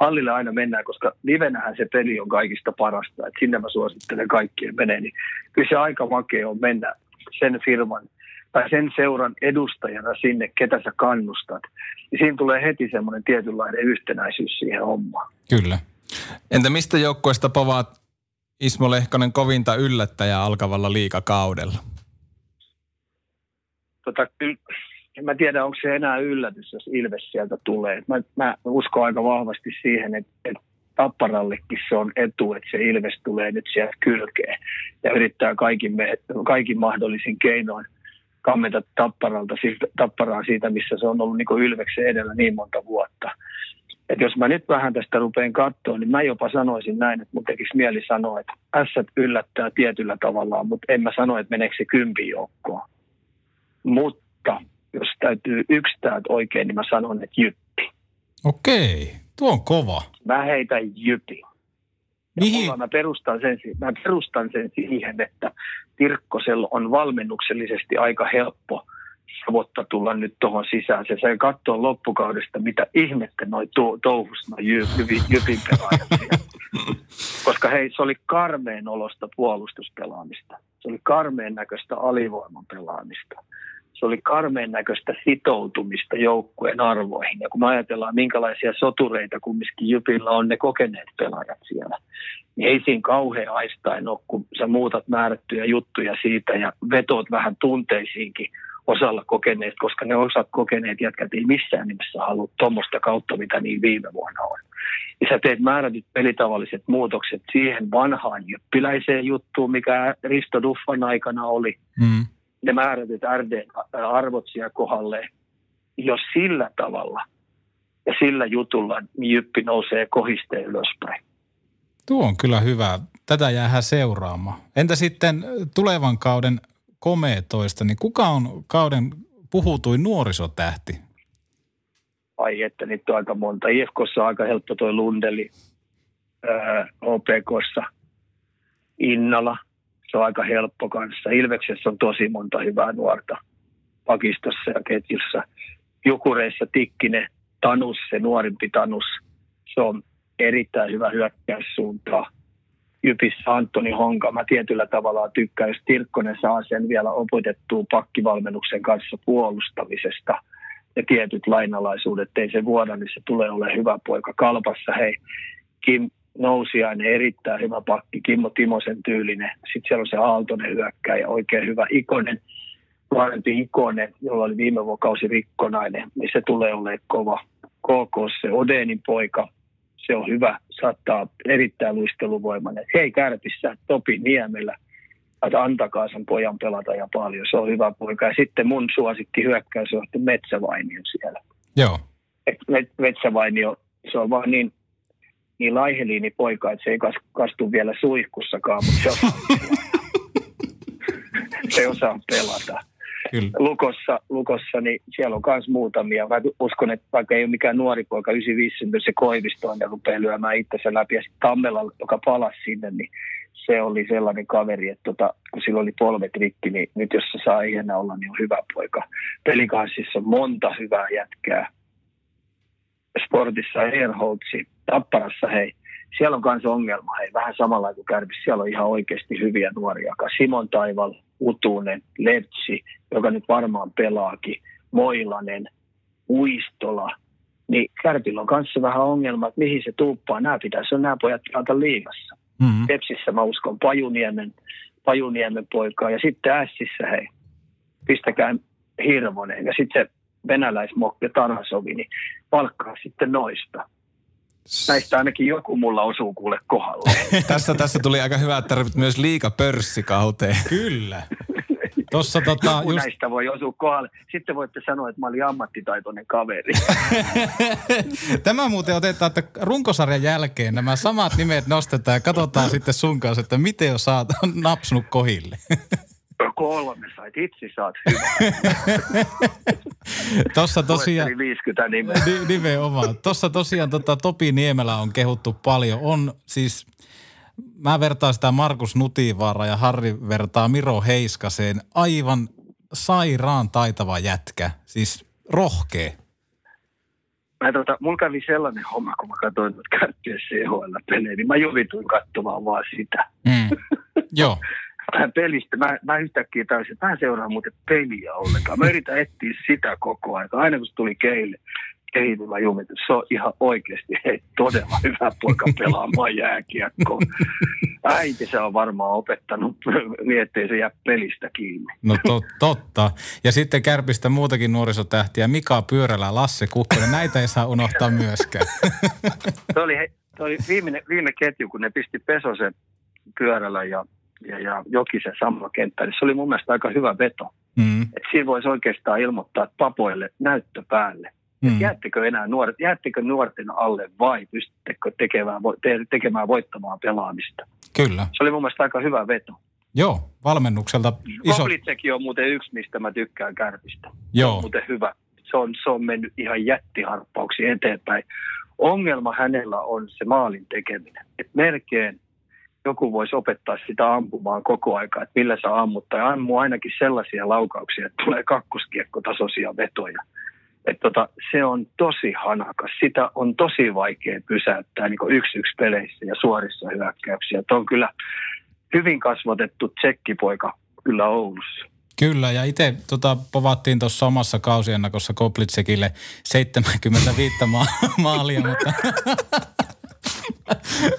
hallille aina mennään, koska livenähän se peli on kaikista parasta, että sinne mä suosittelen kaikkien menee, niin kyllä se aika makea on mennä sen firman tai sen seuran edustajana sinne, ketä sä kannustat, niin siinä tulee heti semmoinen tietynlainen yhtenäisyys siihen hommaan. Kyllä. Entä mistä joukkueesta povaat Ismo Lehkonen kovinta yllättäjää alkavalla liigakaudella? En mä tiedä, onko se enää yllätys, jos Ilves sieltä tulee. Mä uskon aika vahvasti siihen, että Tapparallekin se on etu, että se Ilves tulee nyt sieltä kylkeen ja yrittää kaikin mahdollisin keinoin kammeta Tapparaa siitä, missä se on ollut niin kuin Ilveksen edellä niin monta vuotta. Et jos mä nyt vähän tästä rupean katsoa, niin mä jopa sanoisin näin, että mun tekisi mieli sanoa, että Ässät yllättää tietyllä tavallaan, mutta en mä sano, että meneekö se 10 joukkoon. Mutta jos täytyy yksitään oikein, niin mä sanon, että JYP. Okei, tuo on kova. Mä heitän JYPin. Mä perustan sen siihen, että Tirkkosella on valmennuksellisesti aika helppo savotta tulla nyt tuohon sisään. Se sai katsoa loppukaudesta, mitä ihmettä noi touhus noi JYPin pelaajat. Koska hei, se oli karmeen olosta puolustuspelaamista. Se oli karmeen näköistä alivoiman pelaamista. Se oli karmeen näköistä sitoutumista joukkueen arvoihin. Ja kun me ajatellaan, minkälaisia sotureita kumminkin JYPillä on ne kokeneet pelaajat siellä, niin ei siinä kauhean aistain ole, kun sä muutat määrättyjä juttuja siitä ja vetoot vähän tunteisiinkin osalla kokeneet, koska ne osat kokeneet jätkät ei missään nimessä halua tuommoista kautta, mitä niin viime vuonna on. Ja sä teet määrätyt pelitavalliset muutokset siihen vanhaan jyppiläiseen juttuun, mikä Risto Duffan aikana oli. Ne määrätyt RD-arvot siellä kohdalle, jos sillä tavalla ja sillä jutulla niin JYP nousee kohiste ylöspäin. Tuo on kyllä hyvä. Tätä jäähän seuraamaan. Entä sitten tulevan kauden komeetoista, niin kuka on kauden puhutuin nuorisotähti? Ai että niitä on aika monta. IFK:ssa on aika helppo toi Lundeli, HPK:ssa Innala. Se on aika helppo kanssa. Ilveksessä on tosi monta hyvää nuorta pakistossa ja ketjussa. Jukureissa Tikkinen, Tanus, se nuorimpi Tanus, se on erittäin hyvä hyökkäyssuunta. Jypissä Antoni Honka, mä tietyllä tavalla tykkään, jos Tirkkonen saa sen vielä opetettua pakkivalmennuksen kanssa puolustamisesta. Ja tietyt lainalaisuudet, ei se vuoda, niin se tulee olemaan hyvä poika. Kalpassa hei, Kim Nousiainen, erittäin hyvä pakki, Kimmo Timosen tyylinen. Sitten siellä on se Aaltonen hyökkäjä, oikein hyvä Ikonen, nuorempi Ikonen, jolla oli viime vuokausi rikkonainen, niin se tulee olemaan kova. KK se Odenin poika, se on hyvä, saattaa erittäin luisteluvoimainen. Hei Kärpissä, Topi Niemelä, että antakaa sen pojan pelata ja paljon, se on hyvä poika. Ja sitten mun suosikki hyökkäysjohti Metsävainio siellä. Joo. Metsävainio, se on vaan niin laiheliini poika, että se ei kastu vielä suihkussakaan, mutta se osaa pelata. Kyllä. Lukossa, niin siellä on myös muutamia. Mä uskon, että vaikka ei ole mikään nuori poika, 95, se Koivisto on ja rupeaa lyömään itsensä läpi. Ja sitten Tammela, joka palasi sinne, niin se oli sellainen kaveri, että kun sillä oli polvet rikki, niin nyt jos se saa iänä olla, niin on hyvä poika. Pelikanssissa on monta hyvää jätkää. Sportissa Erholtsi, Tapparassa hei. Siellä on myös ongelma, hei, vähän samalla kuin Kärpissä. Siellä on ihan oikeasti hyviä nuoria. Simon Taival, Utunen, Lepsi, joka nyt varmaan pelaakin, Moilanen, Uistola. Niin Kärpillä on kanssa vähän ongelma, että mihin se tuuppaa. Nämä pitäisi on nämä pojat pelata liigassa. Mm-hmm. Tepsissä mä uskon Pajuniemen poikaa. Ja sitten Ässissä, hei, pistäkää Hirvonen. Ja sitten se venäläismokki Tarasovi, niin palkkaa sitten noista. Näistä ainakin joku mulla osuu kuule kohdalleen. Tässä tuli aika hyvä, että tarvit myös liigapörssikauteen. Kyllä. Tossa, joku just... näistä voi osua kohdalle. Sitten voitte sanoa, että mä olin ammattitaitoinen kaveri. Tämä muuten otetaan, että runkosarjan jälkeen nämä samat nimet nostetaan ja katsotaan sitten sun kanssa, että miten on napsunut kohille. 3 sait, itse saat Tossa tosiaan... 50 nimeä. Nimenomaan. Tossa tosiaan Topi Niemelä on kehuttu paljon. On siis... Mä vertaan sitä Markus Nutivaara ja Harri vertaa Miro Heiskaseen. Aivan sairaan taitava jätkä. Siis rohkea. Mä mulla kävi sellainen homma, kun mä katsoin Kärppien CHL-pelejä, niin mä juvituin katsomaan vaan sitä. Joo. Vähän pelistä. Mä yhtäkkiä taisin, että mä seuraan muuten peliä ollenkaan. Mä yritän etsiä sitä koko aika. Aina kun se tuli kehityvä jumitus. Se on ihan oikeasti hei, todella hyvä poika pelaamaan jääkiekkoa. Äiti se on varmaan opettanut, niin ettei se jää pelistä kiinni. No totta. Ja sitten Kärpistä muutakin nuorisotähtiä. Mika Pyörälä, Lasse Kukkonen. Näitä ei saa unohtaa myöskään. Se oli viime ketju, kun ne pisti Pesosen Pyörälä ja Jokisen samalla kenttään, niin se oli mun mielestä aika hyvä veto. Mm. Että siinä voisi oikeastaan ilmoittaa papoille näyttö päälle. Mm. Jäättekö nuorten alle vai pystyttekö tekemään voittamaan pelaamista? Kyllä. Se oli mun mielestä aika hyvä veto. Joo, valmennukselta iso... Koblitsekin on muuten yksi, mistä mä tykkään Kärpistä. Joo. Se on muuten hyvä. Se on mennyt ihan jättiharppauksi eteenpäin. Ongelma hänellä on se maalin tekeminen. Et melkein joku voisi opettaa sitä ampumaan koko aikaa, että millä sä ammut, tai ammu ainakin sellaisia laukauksia, että tulee kakkoskiekkotasoisia vetoja. Että se on tosi hanakas. Sitä on tosi vaikea pysäyttää niin kuin 1-1-peleissä ja suorissa hyökkäyksiä. Tuo on kyllä hyvin kasvatettu tsekkipoika kyllä Oulussa. Kyllä, ja itse povattiin tuossa omassa kausiennakossa Koblitsekille 75 maalia, mutta...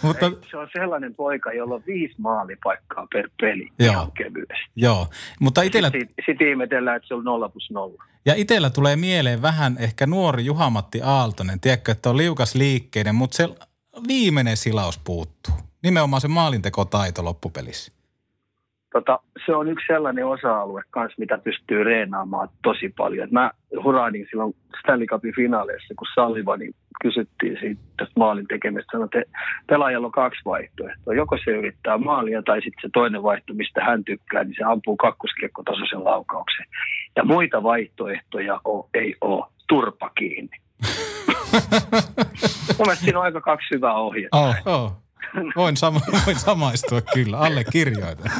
Mutta... Se on sellainen poika, jolla on 5 maalipaikkaa per peli. Joo, joo. Mutta itellä... Sitten ihmetellään, että se on 0+0. Ja itellä tulee mieleen vähän ehkä nuori Juha-Matti Aaltonen. Tiedätkö, että on liukas liikkeinen, mutta se viimeinen silaus puuttuu. Nimenomaan se maalintekotaito loppupelissä. Se on yksi sellainen osa-alue kanssa, mitä pystyy reenaamaan tosi paljon. Mä hurahdin silloin Stanley Cupin finaaleissa, kun Sullivani kysyttiin siitä maalin tekemistä. Sanoin, että pelaajalla on 2 vaihtoehtoa. Joko se yrittää maalia tai sitten se toinen vaihto, mistä hän tykkää, niin se ampuu kakkoskiekkotasoisen laukauksen. Ja muita vaihtoehtoja ei ole. Turpa kiinni. Mun mielestä siinä on aika 2 hyvää ohjetta. Voin samaistua kyllä, allekirjoitan.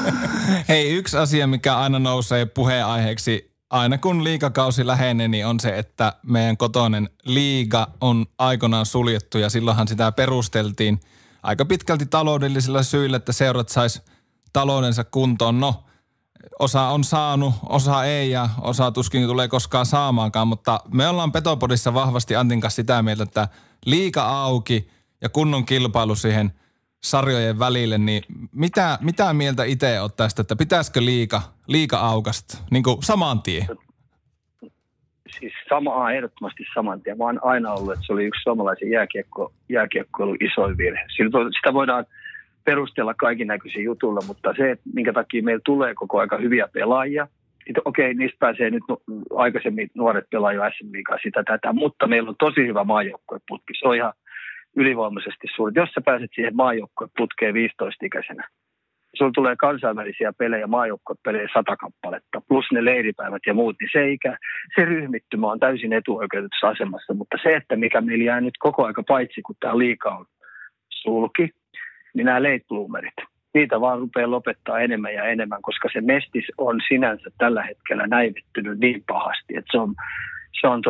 Hei, yksi asia, mikä aina nousee puheenaiheeksi aina kun liigakausi lähenee, niin on se, että meidän kotoinen liiga on aikanaan suljettu ja silloinhan sitä perusteltiin aika pitkälti taloudellisilla syillä, että seurat sais taloudensa kuntoon. No, osa on saanut, osa ei ja osa tuskin tulee koskaan saamaankaan, mutta me ollaan Petopodissa vahvasti Antin kanssa sitä mieltä, että liiga auki ja kunnon kilpailu siihen sarjojen välille, niin mitä mieltä itse olet tästä, että pitäisikö liiga aukasta niin kuin saman tien? Siis samaa, ehdottomasti saman tien. Mä oon aina ollut, että se oli yksi suomalaisen jääkiekkoilun isoin virhe. Sitä voidaan perustella kaikin näköisiä jutuilla, mutta se, että minkä takia meillä tulee koko aika hyviä pelaajia, okei, niistä pääsee nyt aikaisemmin nuoret pelaajia SM-liigaa sitä tätä, mutta meillä on tosi hyvä maajoukkueputki. Se on ihan ylivoimaisesti suuret. Jos sä pääset siihen maajoukkueputkeen 15-ikäisenä, sulla tulee kansainvälisiä pelejä, maajoukkuepelejä 100 kappaletta, plus ne leiripäivät ja muut, niin se ryhmittymä on täysin etuoikeutetussa asemassa, mutta se, että mikä meillä jää nyt koko aika paitsi, kun tämä liiga on sulki, niin nämä late bloomerit, niitä vaan rupeaa lopettaa enemmän ja enemmän, koska se mestis on sinänsä tällä hetkellä näivettynyt niin pahasti, että se on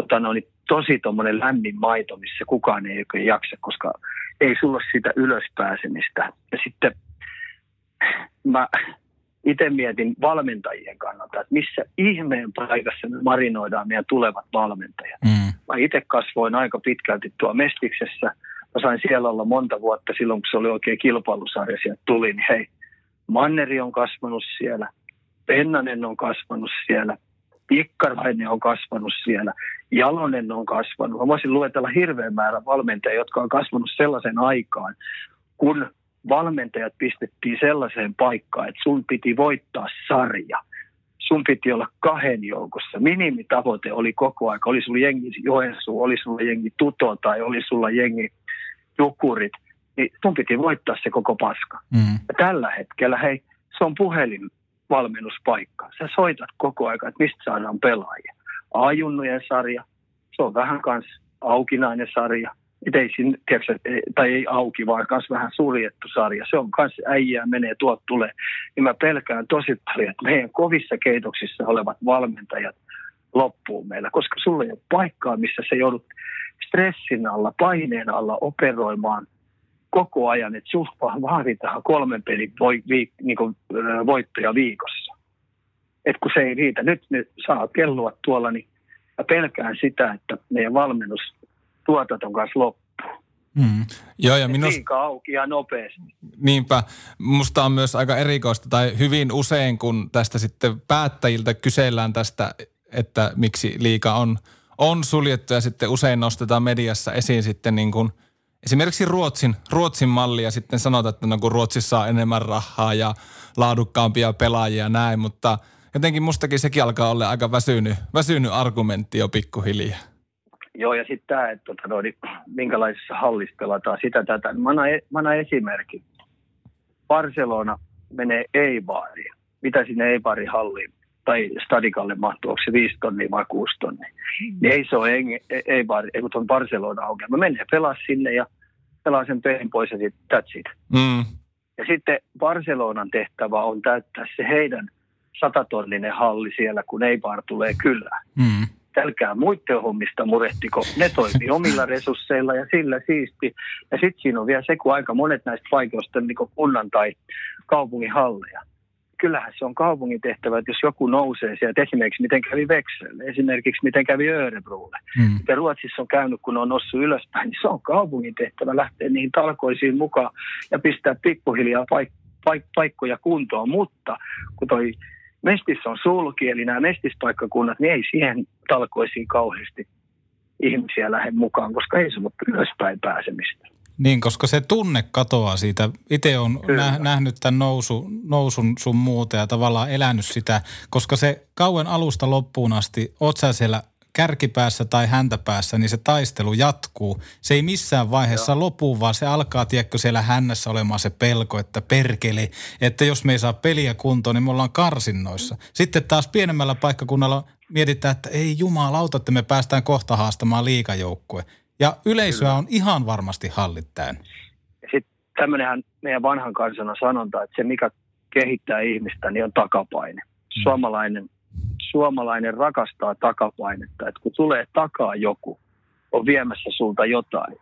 tosi tuommoinen lämmin maito, missä kukaan ei jaksa, koska ei sulla ole sitä ylöspääsemistä. Ja sitten mä itse mietin valmentajien kannalta, että missä ihmeen paikassa me marinoidaan meidän tulevat valmentajat. Mä itse kasvoin aika pitkälti tuo mestiksessä. Mä sain siellä olla monta vuotta silloin, kun se oli oikein kilpailusarja, sieltä tuli, niin hei, Manneri on kasvanut siellä, Pennanen on kasvanut siellä, Pikkarainen on kasvanut siellä, Jalonen on kasvanut. Mä voisin luetella hirveän määrän valmentajia, jotka on kasvanut sellaisen aikaan, kun valmentajat pistettiin sellaiseen paikkaan, että sun piti voittaa sarja. Sun piti olla 2 joukossa. Minimitavoite oli koko aika. Oli sulla jengi Joensuu, oli sulla jengi Tuto tai oli sulla jengi Jukurit. Niin sun piti voittaa se koko paska. Ja tällä hetkellä, hei, se on puhelinvalmennuspaikka. Sä soitat koko aika, että mistä saadaan pelaajia. A-junnujen sarja, se on vähän kans aukinainen sarja. Ei auki, vaan kans vähän suljettu sarja. Se on kans äijää menee, tuot tulee. Niin mä pelkään tosi paljon, että meidän kovissa keitoksissa olevat valmentajat loppuu meillä, koska sulla ei ole paikkaa, missä sä joudut stressin alla, paineen alla operoimaan koko ajan, että sulla vaan vaaditaan 3 pelin voittoja viikossa. Että kun se ei riitä, nyt ne saa kellua tuolla, niin mä pelkään sitä, että meidän valmennustuotanton kanssa loppuu. Joo, ja liikaa auki ja nopeasti. Niinpä. Musta on myös aika erikoista, tai hyvin usein, kun tästä sitten päättäjiltä kysellään tästä, että miksi liiga on suljettu, ja sitten usein nostetaan mediassa esiin sitten niin kuin esimerkiksi Ruotsin malli, ja sitten sanotaan, että no kun Ruotsissa on enemmän rahaa ja laadukkaampia pelaajia ja näin, mutta jotenkin mustakin sekin alkaa olla aika väsynyt argumentti jo pikkuhiljaa. Joo, ja sitten tämä, että minkälaisessa hallissa pelataan sitä tätä. Mä annan esimerkin. Barcelona menee Eibariin. Mitä sinne Eibarin halliin tai Stadikalle mahtuu? Onko se 5 tonnia vai 6 tonnia? Niin ei se ole Eibari, ei kun tuon Barcelona auki. Mä menen pelaa sinne ja pelaa sen pelin pois ja sitten that's it. Ja sitten Barcelonan tehtävä on täyttää se heidän 100-tonninen halli siellä, kun Eibar tulee kylään. Älkää muiden hommista murehtiko. Ne toimii omilla resursseilla ja sillä siisti. Ja sitten siinä on vielä se, kun aika monet näistä paikoista on niin kunnan tai kaupungin halleja. Kyllähän se on kaupungin tehtävä, että jos joku nousee sieltä, esimerkiksi miten kävi Vexelle, esimerkiksi miten kävi Örebrolle. Mitä Ruotsissa on käynyt, kun on noussut ylöspäin, niin se on kaupungin tehtävä lähteä niihin talkoisiin mukaan ja pistää pikkuhiljaa paikkoja kuntoon. Mutta kun toi mestis on sulki, eli nämä mestispaikkakunnat, niin ei siihen talkoisiin kauheasti ihmisiä lähde mukaan, koska ei se ole ylöspäin pääsemistä. Niin, koska se tunne katoaa siitä. Itse olen nähnyt tämän nousun sun muuta ja tavallaan elänyt sitä, koska se kauan alusta loppuun asti, oot sä siellä kärkipäässä tai häntäpäässä, niin se taistelu jatkuu. Se ei missään vaiheessa lopu, vaan se alkaa, tiedätkö, siellä hännässä olemaan se pelko, että perkele, että jos me ei saa peliä kuntoon, niin me ollaan karsinnoissa. Sitten taas pienemmällä paikkakunnalla mietitään, että ei jumalauta, että me päästään kohta haastamaan liigajoukkue. Ja yleisöä on ihan varmasti hallittaen. Sitten tämmöinenhän meidän vanhan kansana sanonta, että se mikä kehittää ihmistä, niin on takapaine. Suomalainen suomalainen rakastaa takapainetta, että kun tulee takaa joku, on viemässä sulta jotain,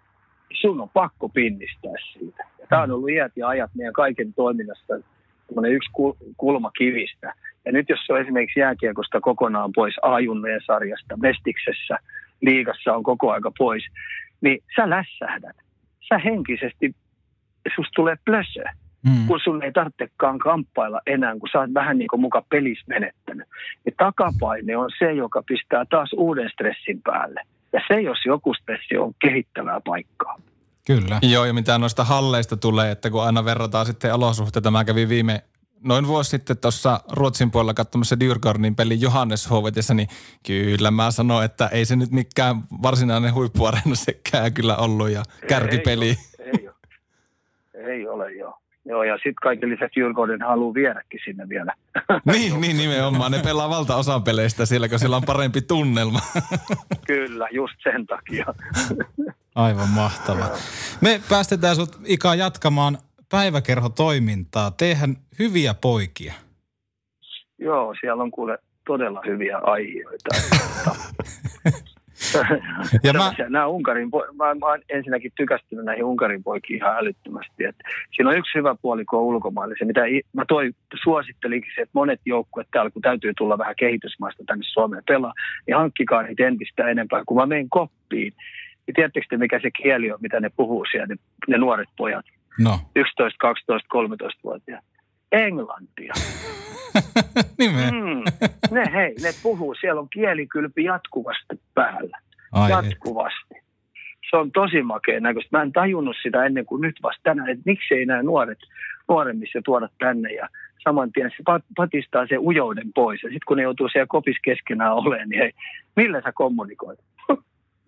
niin sun on pakko pinnistää siitä. Ja tämä on ollut iät ja ajat meidän kaiken toiminnassa yksi kulmakivistä. Ja nyt jos se on esimerkiksi jääkiekosta kokonaan pois A-junnojen sarjasta, Vestiksessä, liigassa on koko aika pois, niin sä lässähdät. Sä henkisesti, susta tulee plösö, kun sun ei tarvitsekaan kamppailla enää, kun sä oot vähän niin kuin muka pelissä menettänyt. Ja takapaine on se, joka pistää taas uuden stressin päälle. Ja se, jos joku stressi on kehittävää paikkaa. Kyllä. Joo, ja mitä noista halleista tulee, että kun aina verrataan sitten olosuhteita. Mä kävin viime noin vuosi sitten tuossa Ruotsin puolella katsomassa Djurgårdenin pelin Johanneshovetissä, niin kyllä mä sanoin, että ei se nyt mikään varsinainen huippuareena sekään kyllä ollut ja kärkipeli. Ei ole. Joo, ja sitten kaiken lisäksi Djurgården haluaa viedäkin sinne vielä. Niin, nimenomaan. Ne pelaa valtaosan peleistä siellä, kun siellä on parempi tunnelma. Kyllä, just sen takia. Aivan mahtavaa. Me päästetään sut, Ika, jatkamaan päiväkerhotoimintaa. Tehän hyviä poikia. Joo, siellä on kuule todella hyviä aiheita. Mä oon ensinnäkin tykästynyt näihin Unkarin poikiin ihan älyttömästi. Et siinä on yksi hyvä puoli, kun on ulkomaille. Se, mitä mä suosittelinkin se, että monet joukkueet täällä, kun täytyy tulla vähän kehitysmaista tänne Suomeen pelaa, niin hankkikaa niitä entistä enempää. Kun mä menen koppiin, niin tiedättekö te, mikä se kieli on, mitä ne puhuu siellä, ne nuoret pojat? No. 11, 12, 13-vuotiaat. Englantia. Ne puhuu, siellä on kielikylpi jatkuvasti päällä. Ai jatkuvasti. Et. Se on tosi makea näköistä. Mä en tajunnut sitä ennen kuin nyt vasta tänään, että miksei nämä nuoremmissa tuoda tänne ja saman tien se patistaa se ujouden pois. Ja sitten kun ne joutuu siellä kopis keskenään olemaan, niin hei, millä sä kommunikoit?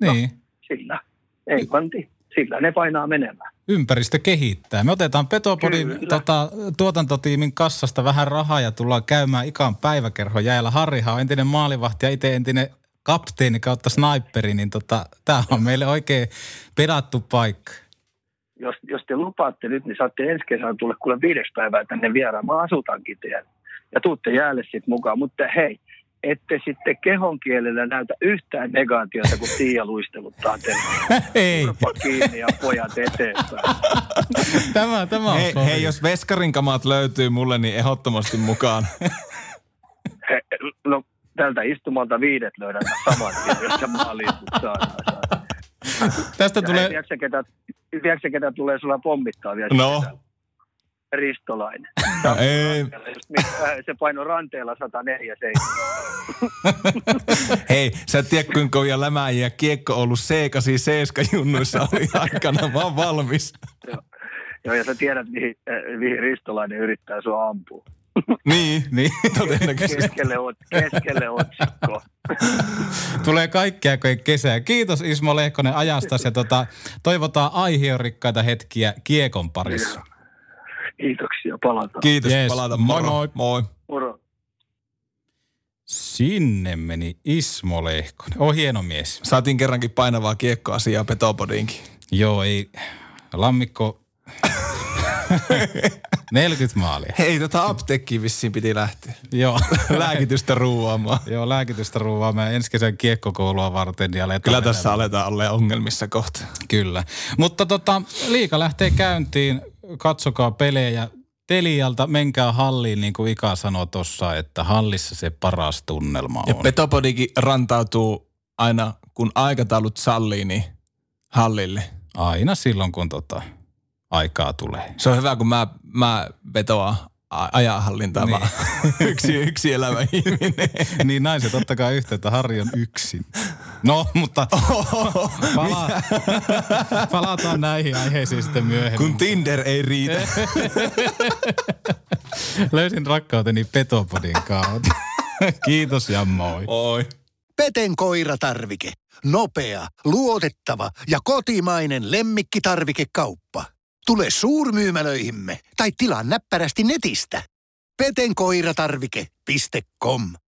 Niin. No, sillä. Englanti. Sillä ne painaa menemään. Ympäristö kehittää. Me otetaan Petopodin tuotantotiimin kassasta vähän rahaa ja tullaan käymään Ikan päiväkerho jäällä. Harrihan on entinen maalivahti ja itse entinen kapteeni kautta sniperi, niin tämä on meille oikein pedattu paikka. Jos te lupaatte nyt, niin saatte ensi kesänä tulla kuule 5 päivää tänne vieraan. Mä asutankin teille ja tuutte jäälle sitten mukaan, mutta hei. Ette sitten kehon kielellä näytä yhtään negaatiota, kun Tiia luisteluttaa teille. Ei. Turpa kiinni ja pojat eteenpäin. Tämä on hei, jos veskarin kamat löytyy mulle, niin ehdottomasti mukaan. No, tältä istumalta 5 löydän saman tien, jos sä maaliin saadaan. Tästä ja tulee... Tiedätkö ketä tulee sulla pommittaa vielä? No. Ketä? Ristolainen. Ei. Se paino ranteella 147. Hei, sä tiedät kuinka kovia lämääjiä kiekko on ollut C8-C7-junnuissa oli aikana vaan valmis. Joo, ja sä tiedät, mihin Ristolainen yrittää sua ampua. Niin, todennäköisesti. Keskelle otsikko. Tulee kaikkea kuin kesää. Kiitos Ismo Lehkonen ajastas ja toivotaan aiheenrikkaita hetkiä kiekon parissa. Kiitoksia, palataan. Kiitos, yes. Palataan. Moi. Moro. Sinne meni Ismo Lehkonen. On hieno mies. Saatiin kerrankin painavaa kiekkoasiaa Petopodinkin. Joo, ei. Lammikko. 40 maalia. Hei, apteekkiin vissiin piti lähteä. Joo. Lääkitystä ruuvaamaan. Joo, lääkitystä ruuvaamaan ensi kesän kiekkokoulua varten. Ja kyllä tässä aletaan olla ongelmissa kohta. Kyllä. Mutta liiga lähtee käyntiin. Katsokaa pelejä Telialta, menkää halliin, niin kuin Ika sanoi tuossa, että hallissa se paras tunnelma on. Ja Petopodikin rantautuu aina, kun aikataulut sallii, niin hallille. Aina silloin, kun aikaa tulee. Se on hyvä, kun mä vetoan ajanhallintaa niin. Vaan. Yksi elävä ihminen. Niin näin se totta kai yhteyttä, Harri on yksin. No, mutta palataan näihin aiheisiin sitten myöhemmin. Kun Tinder ei riitä. Löysin rakkauteni Petopodin kautta. Kiitos ja moi. Moi. Peten koiratarvike. Nopea, luotettava ja kotimainen lemmikkitarvikekauppa. Tule suurmyymälöihimme tai tilaa näppärästi netistä. Petenkoiratarvike.com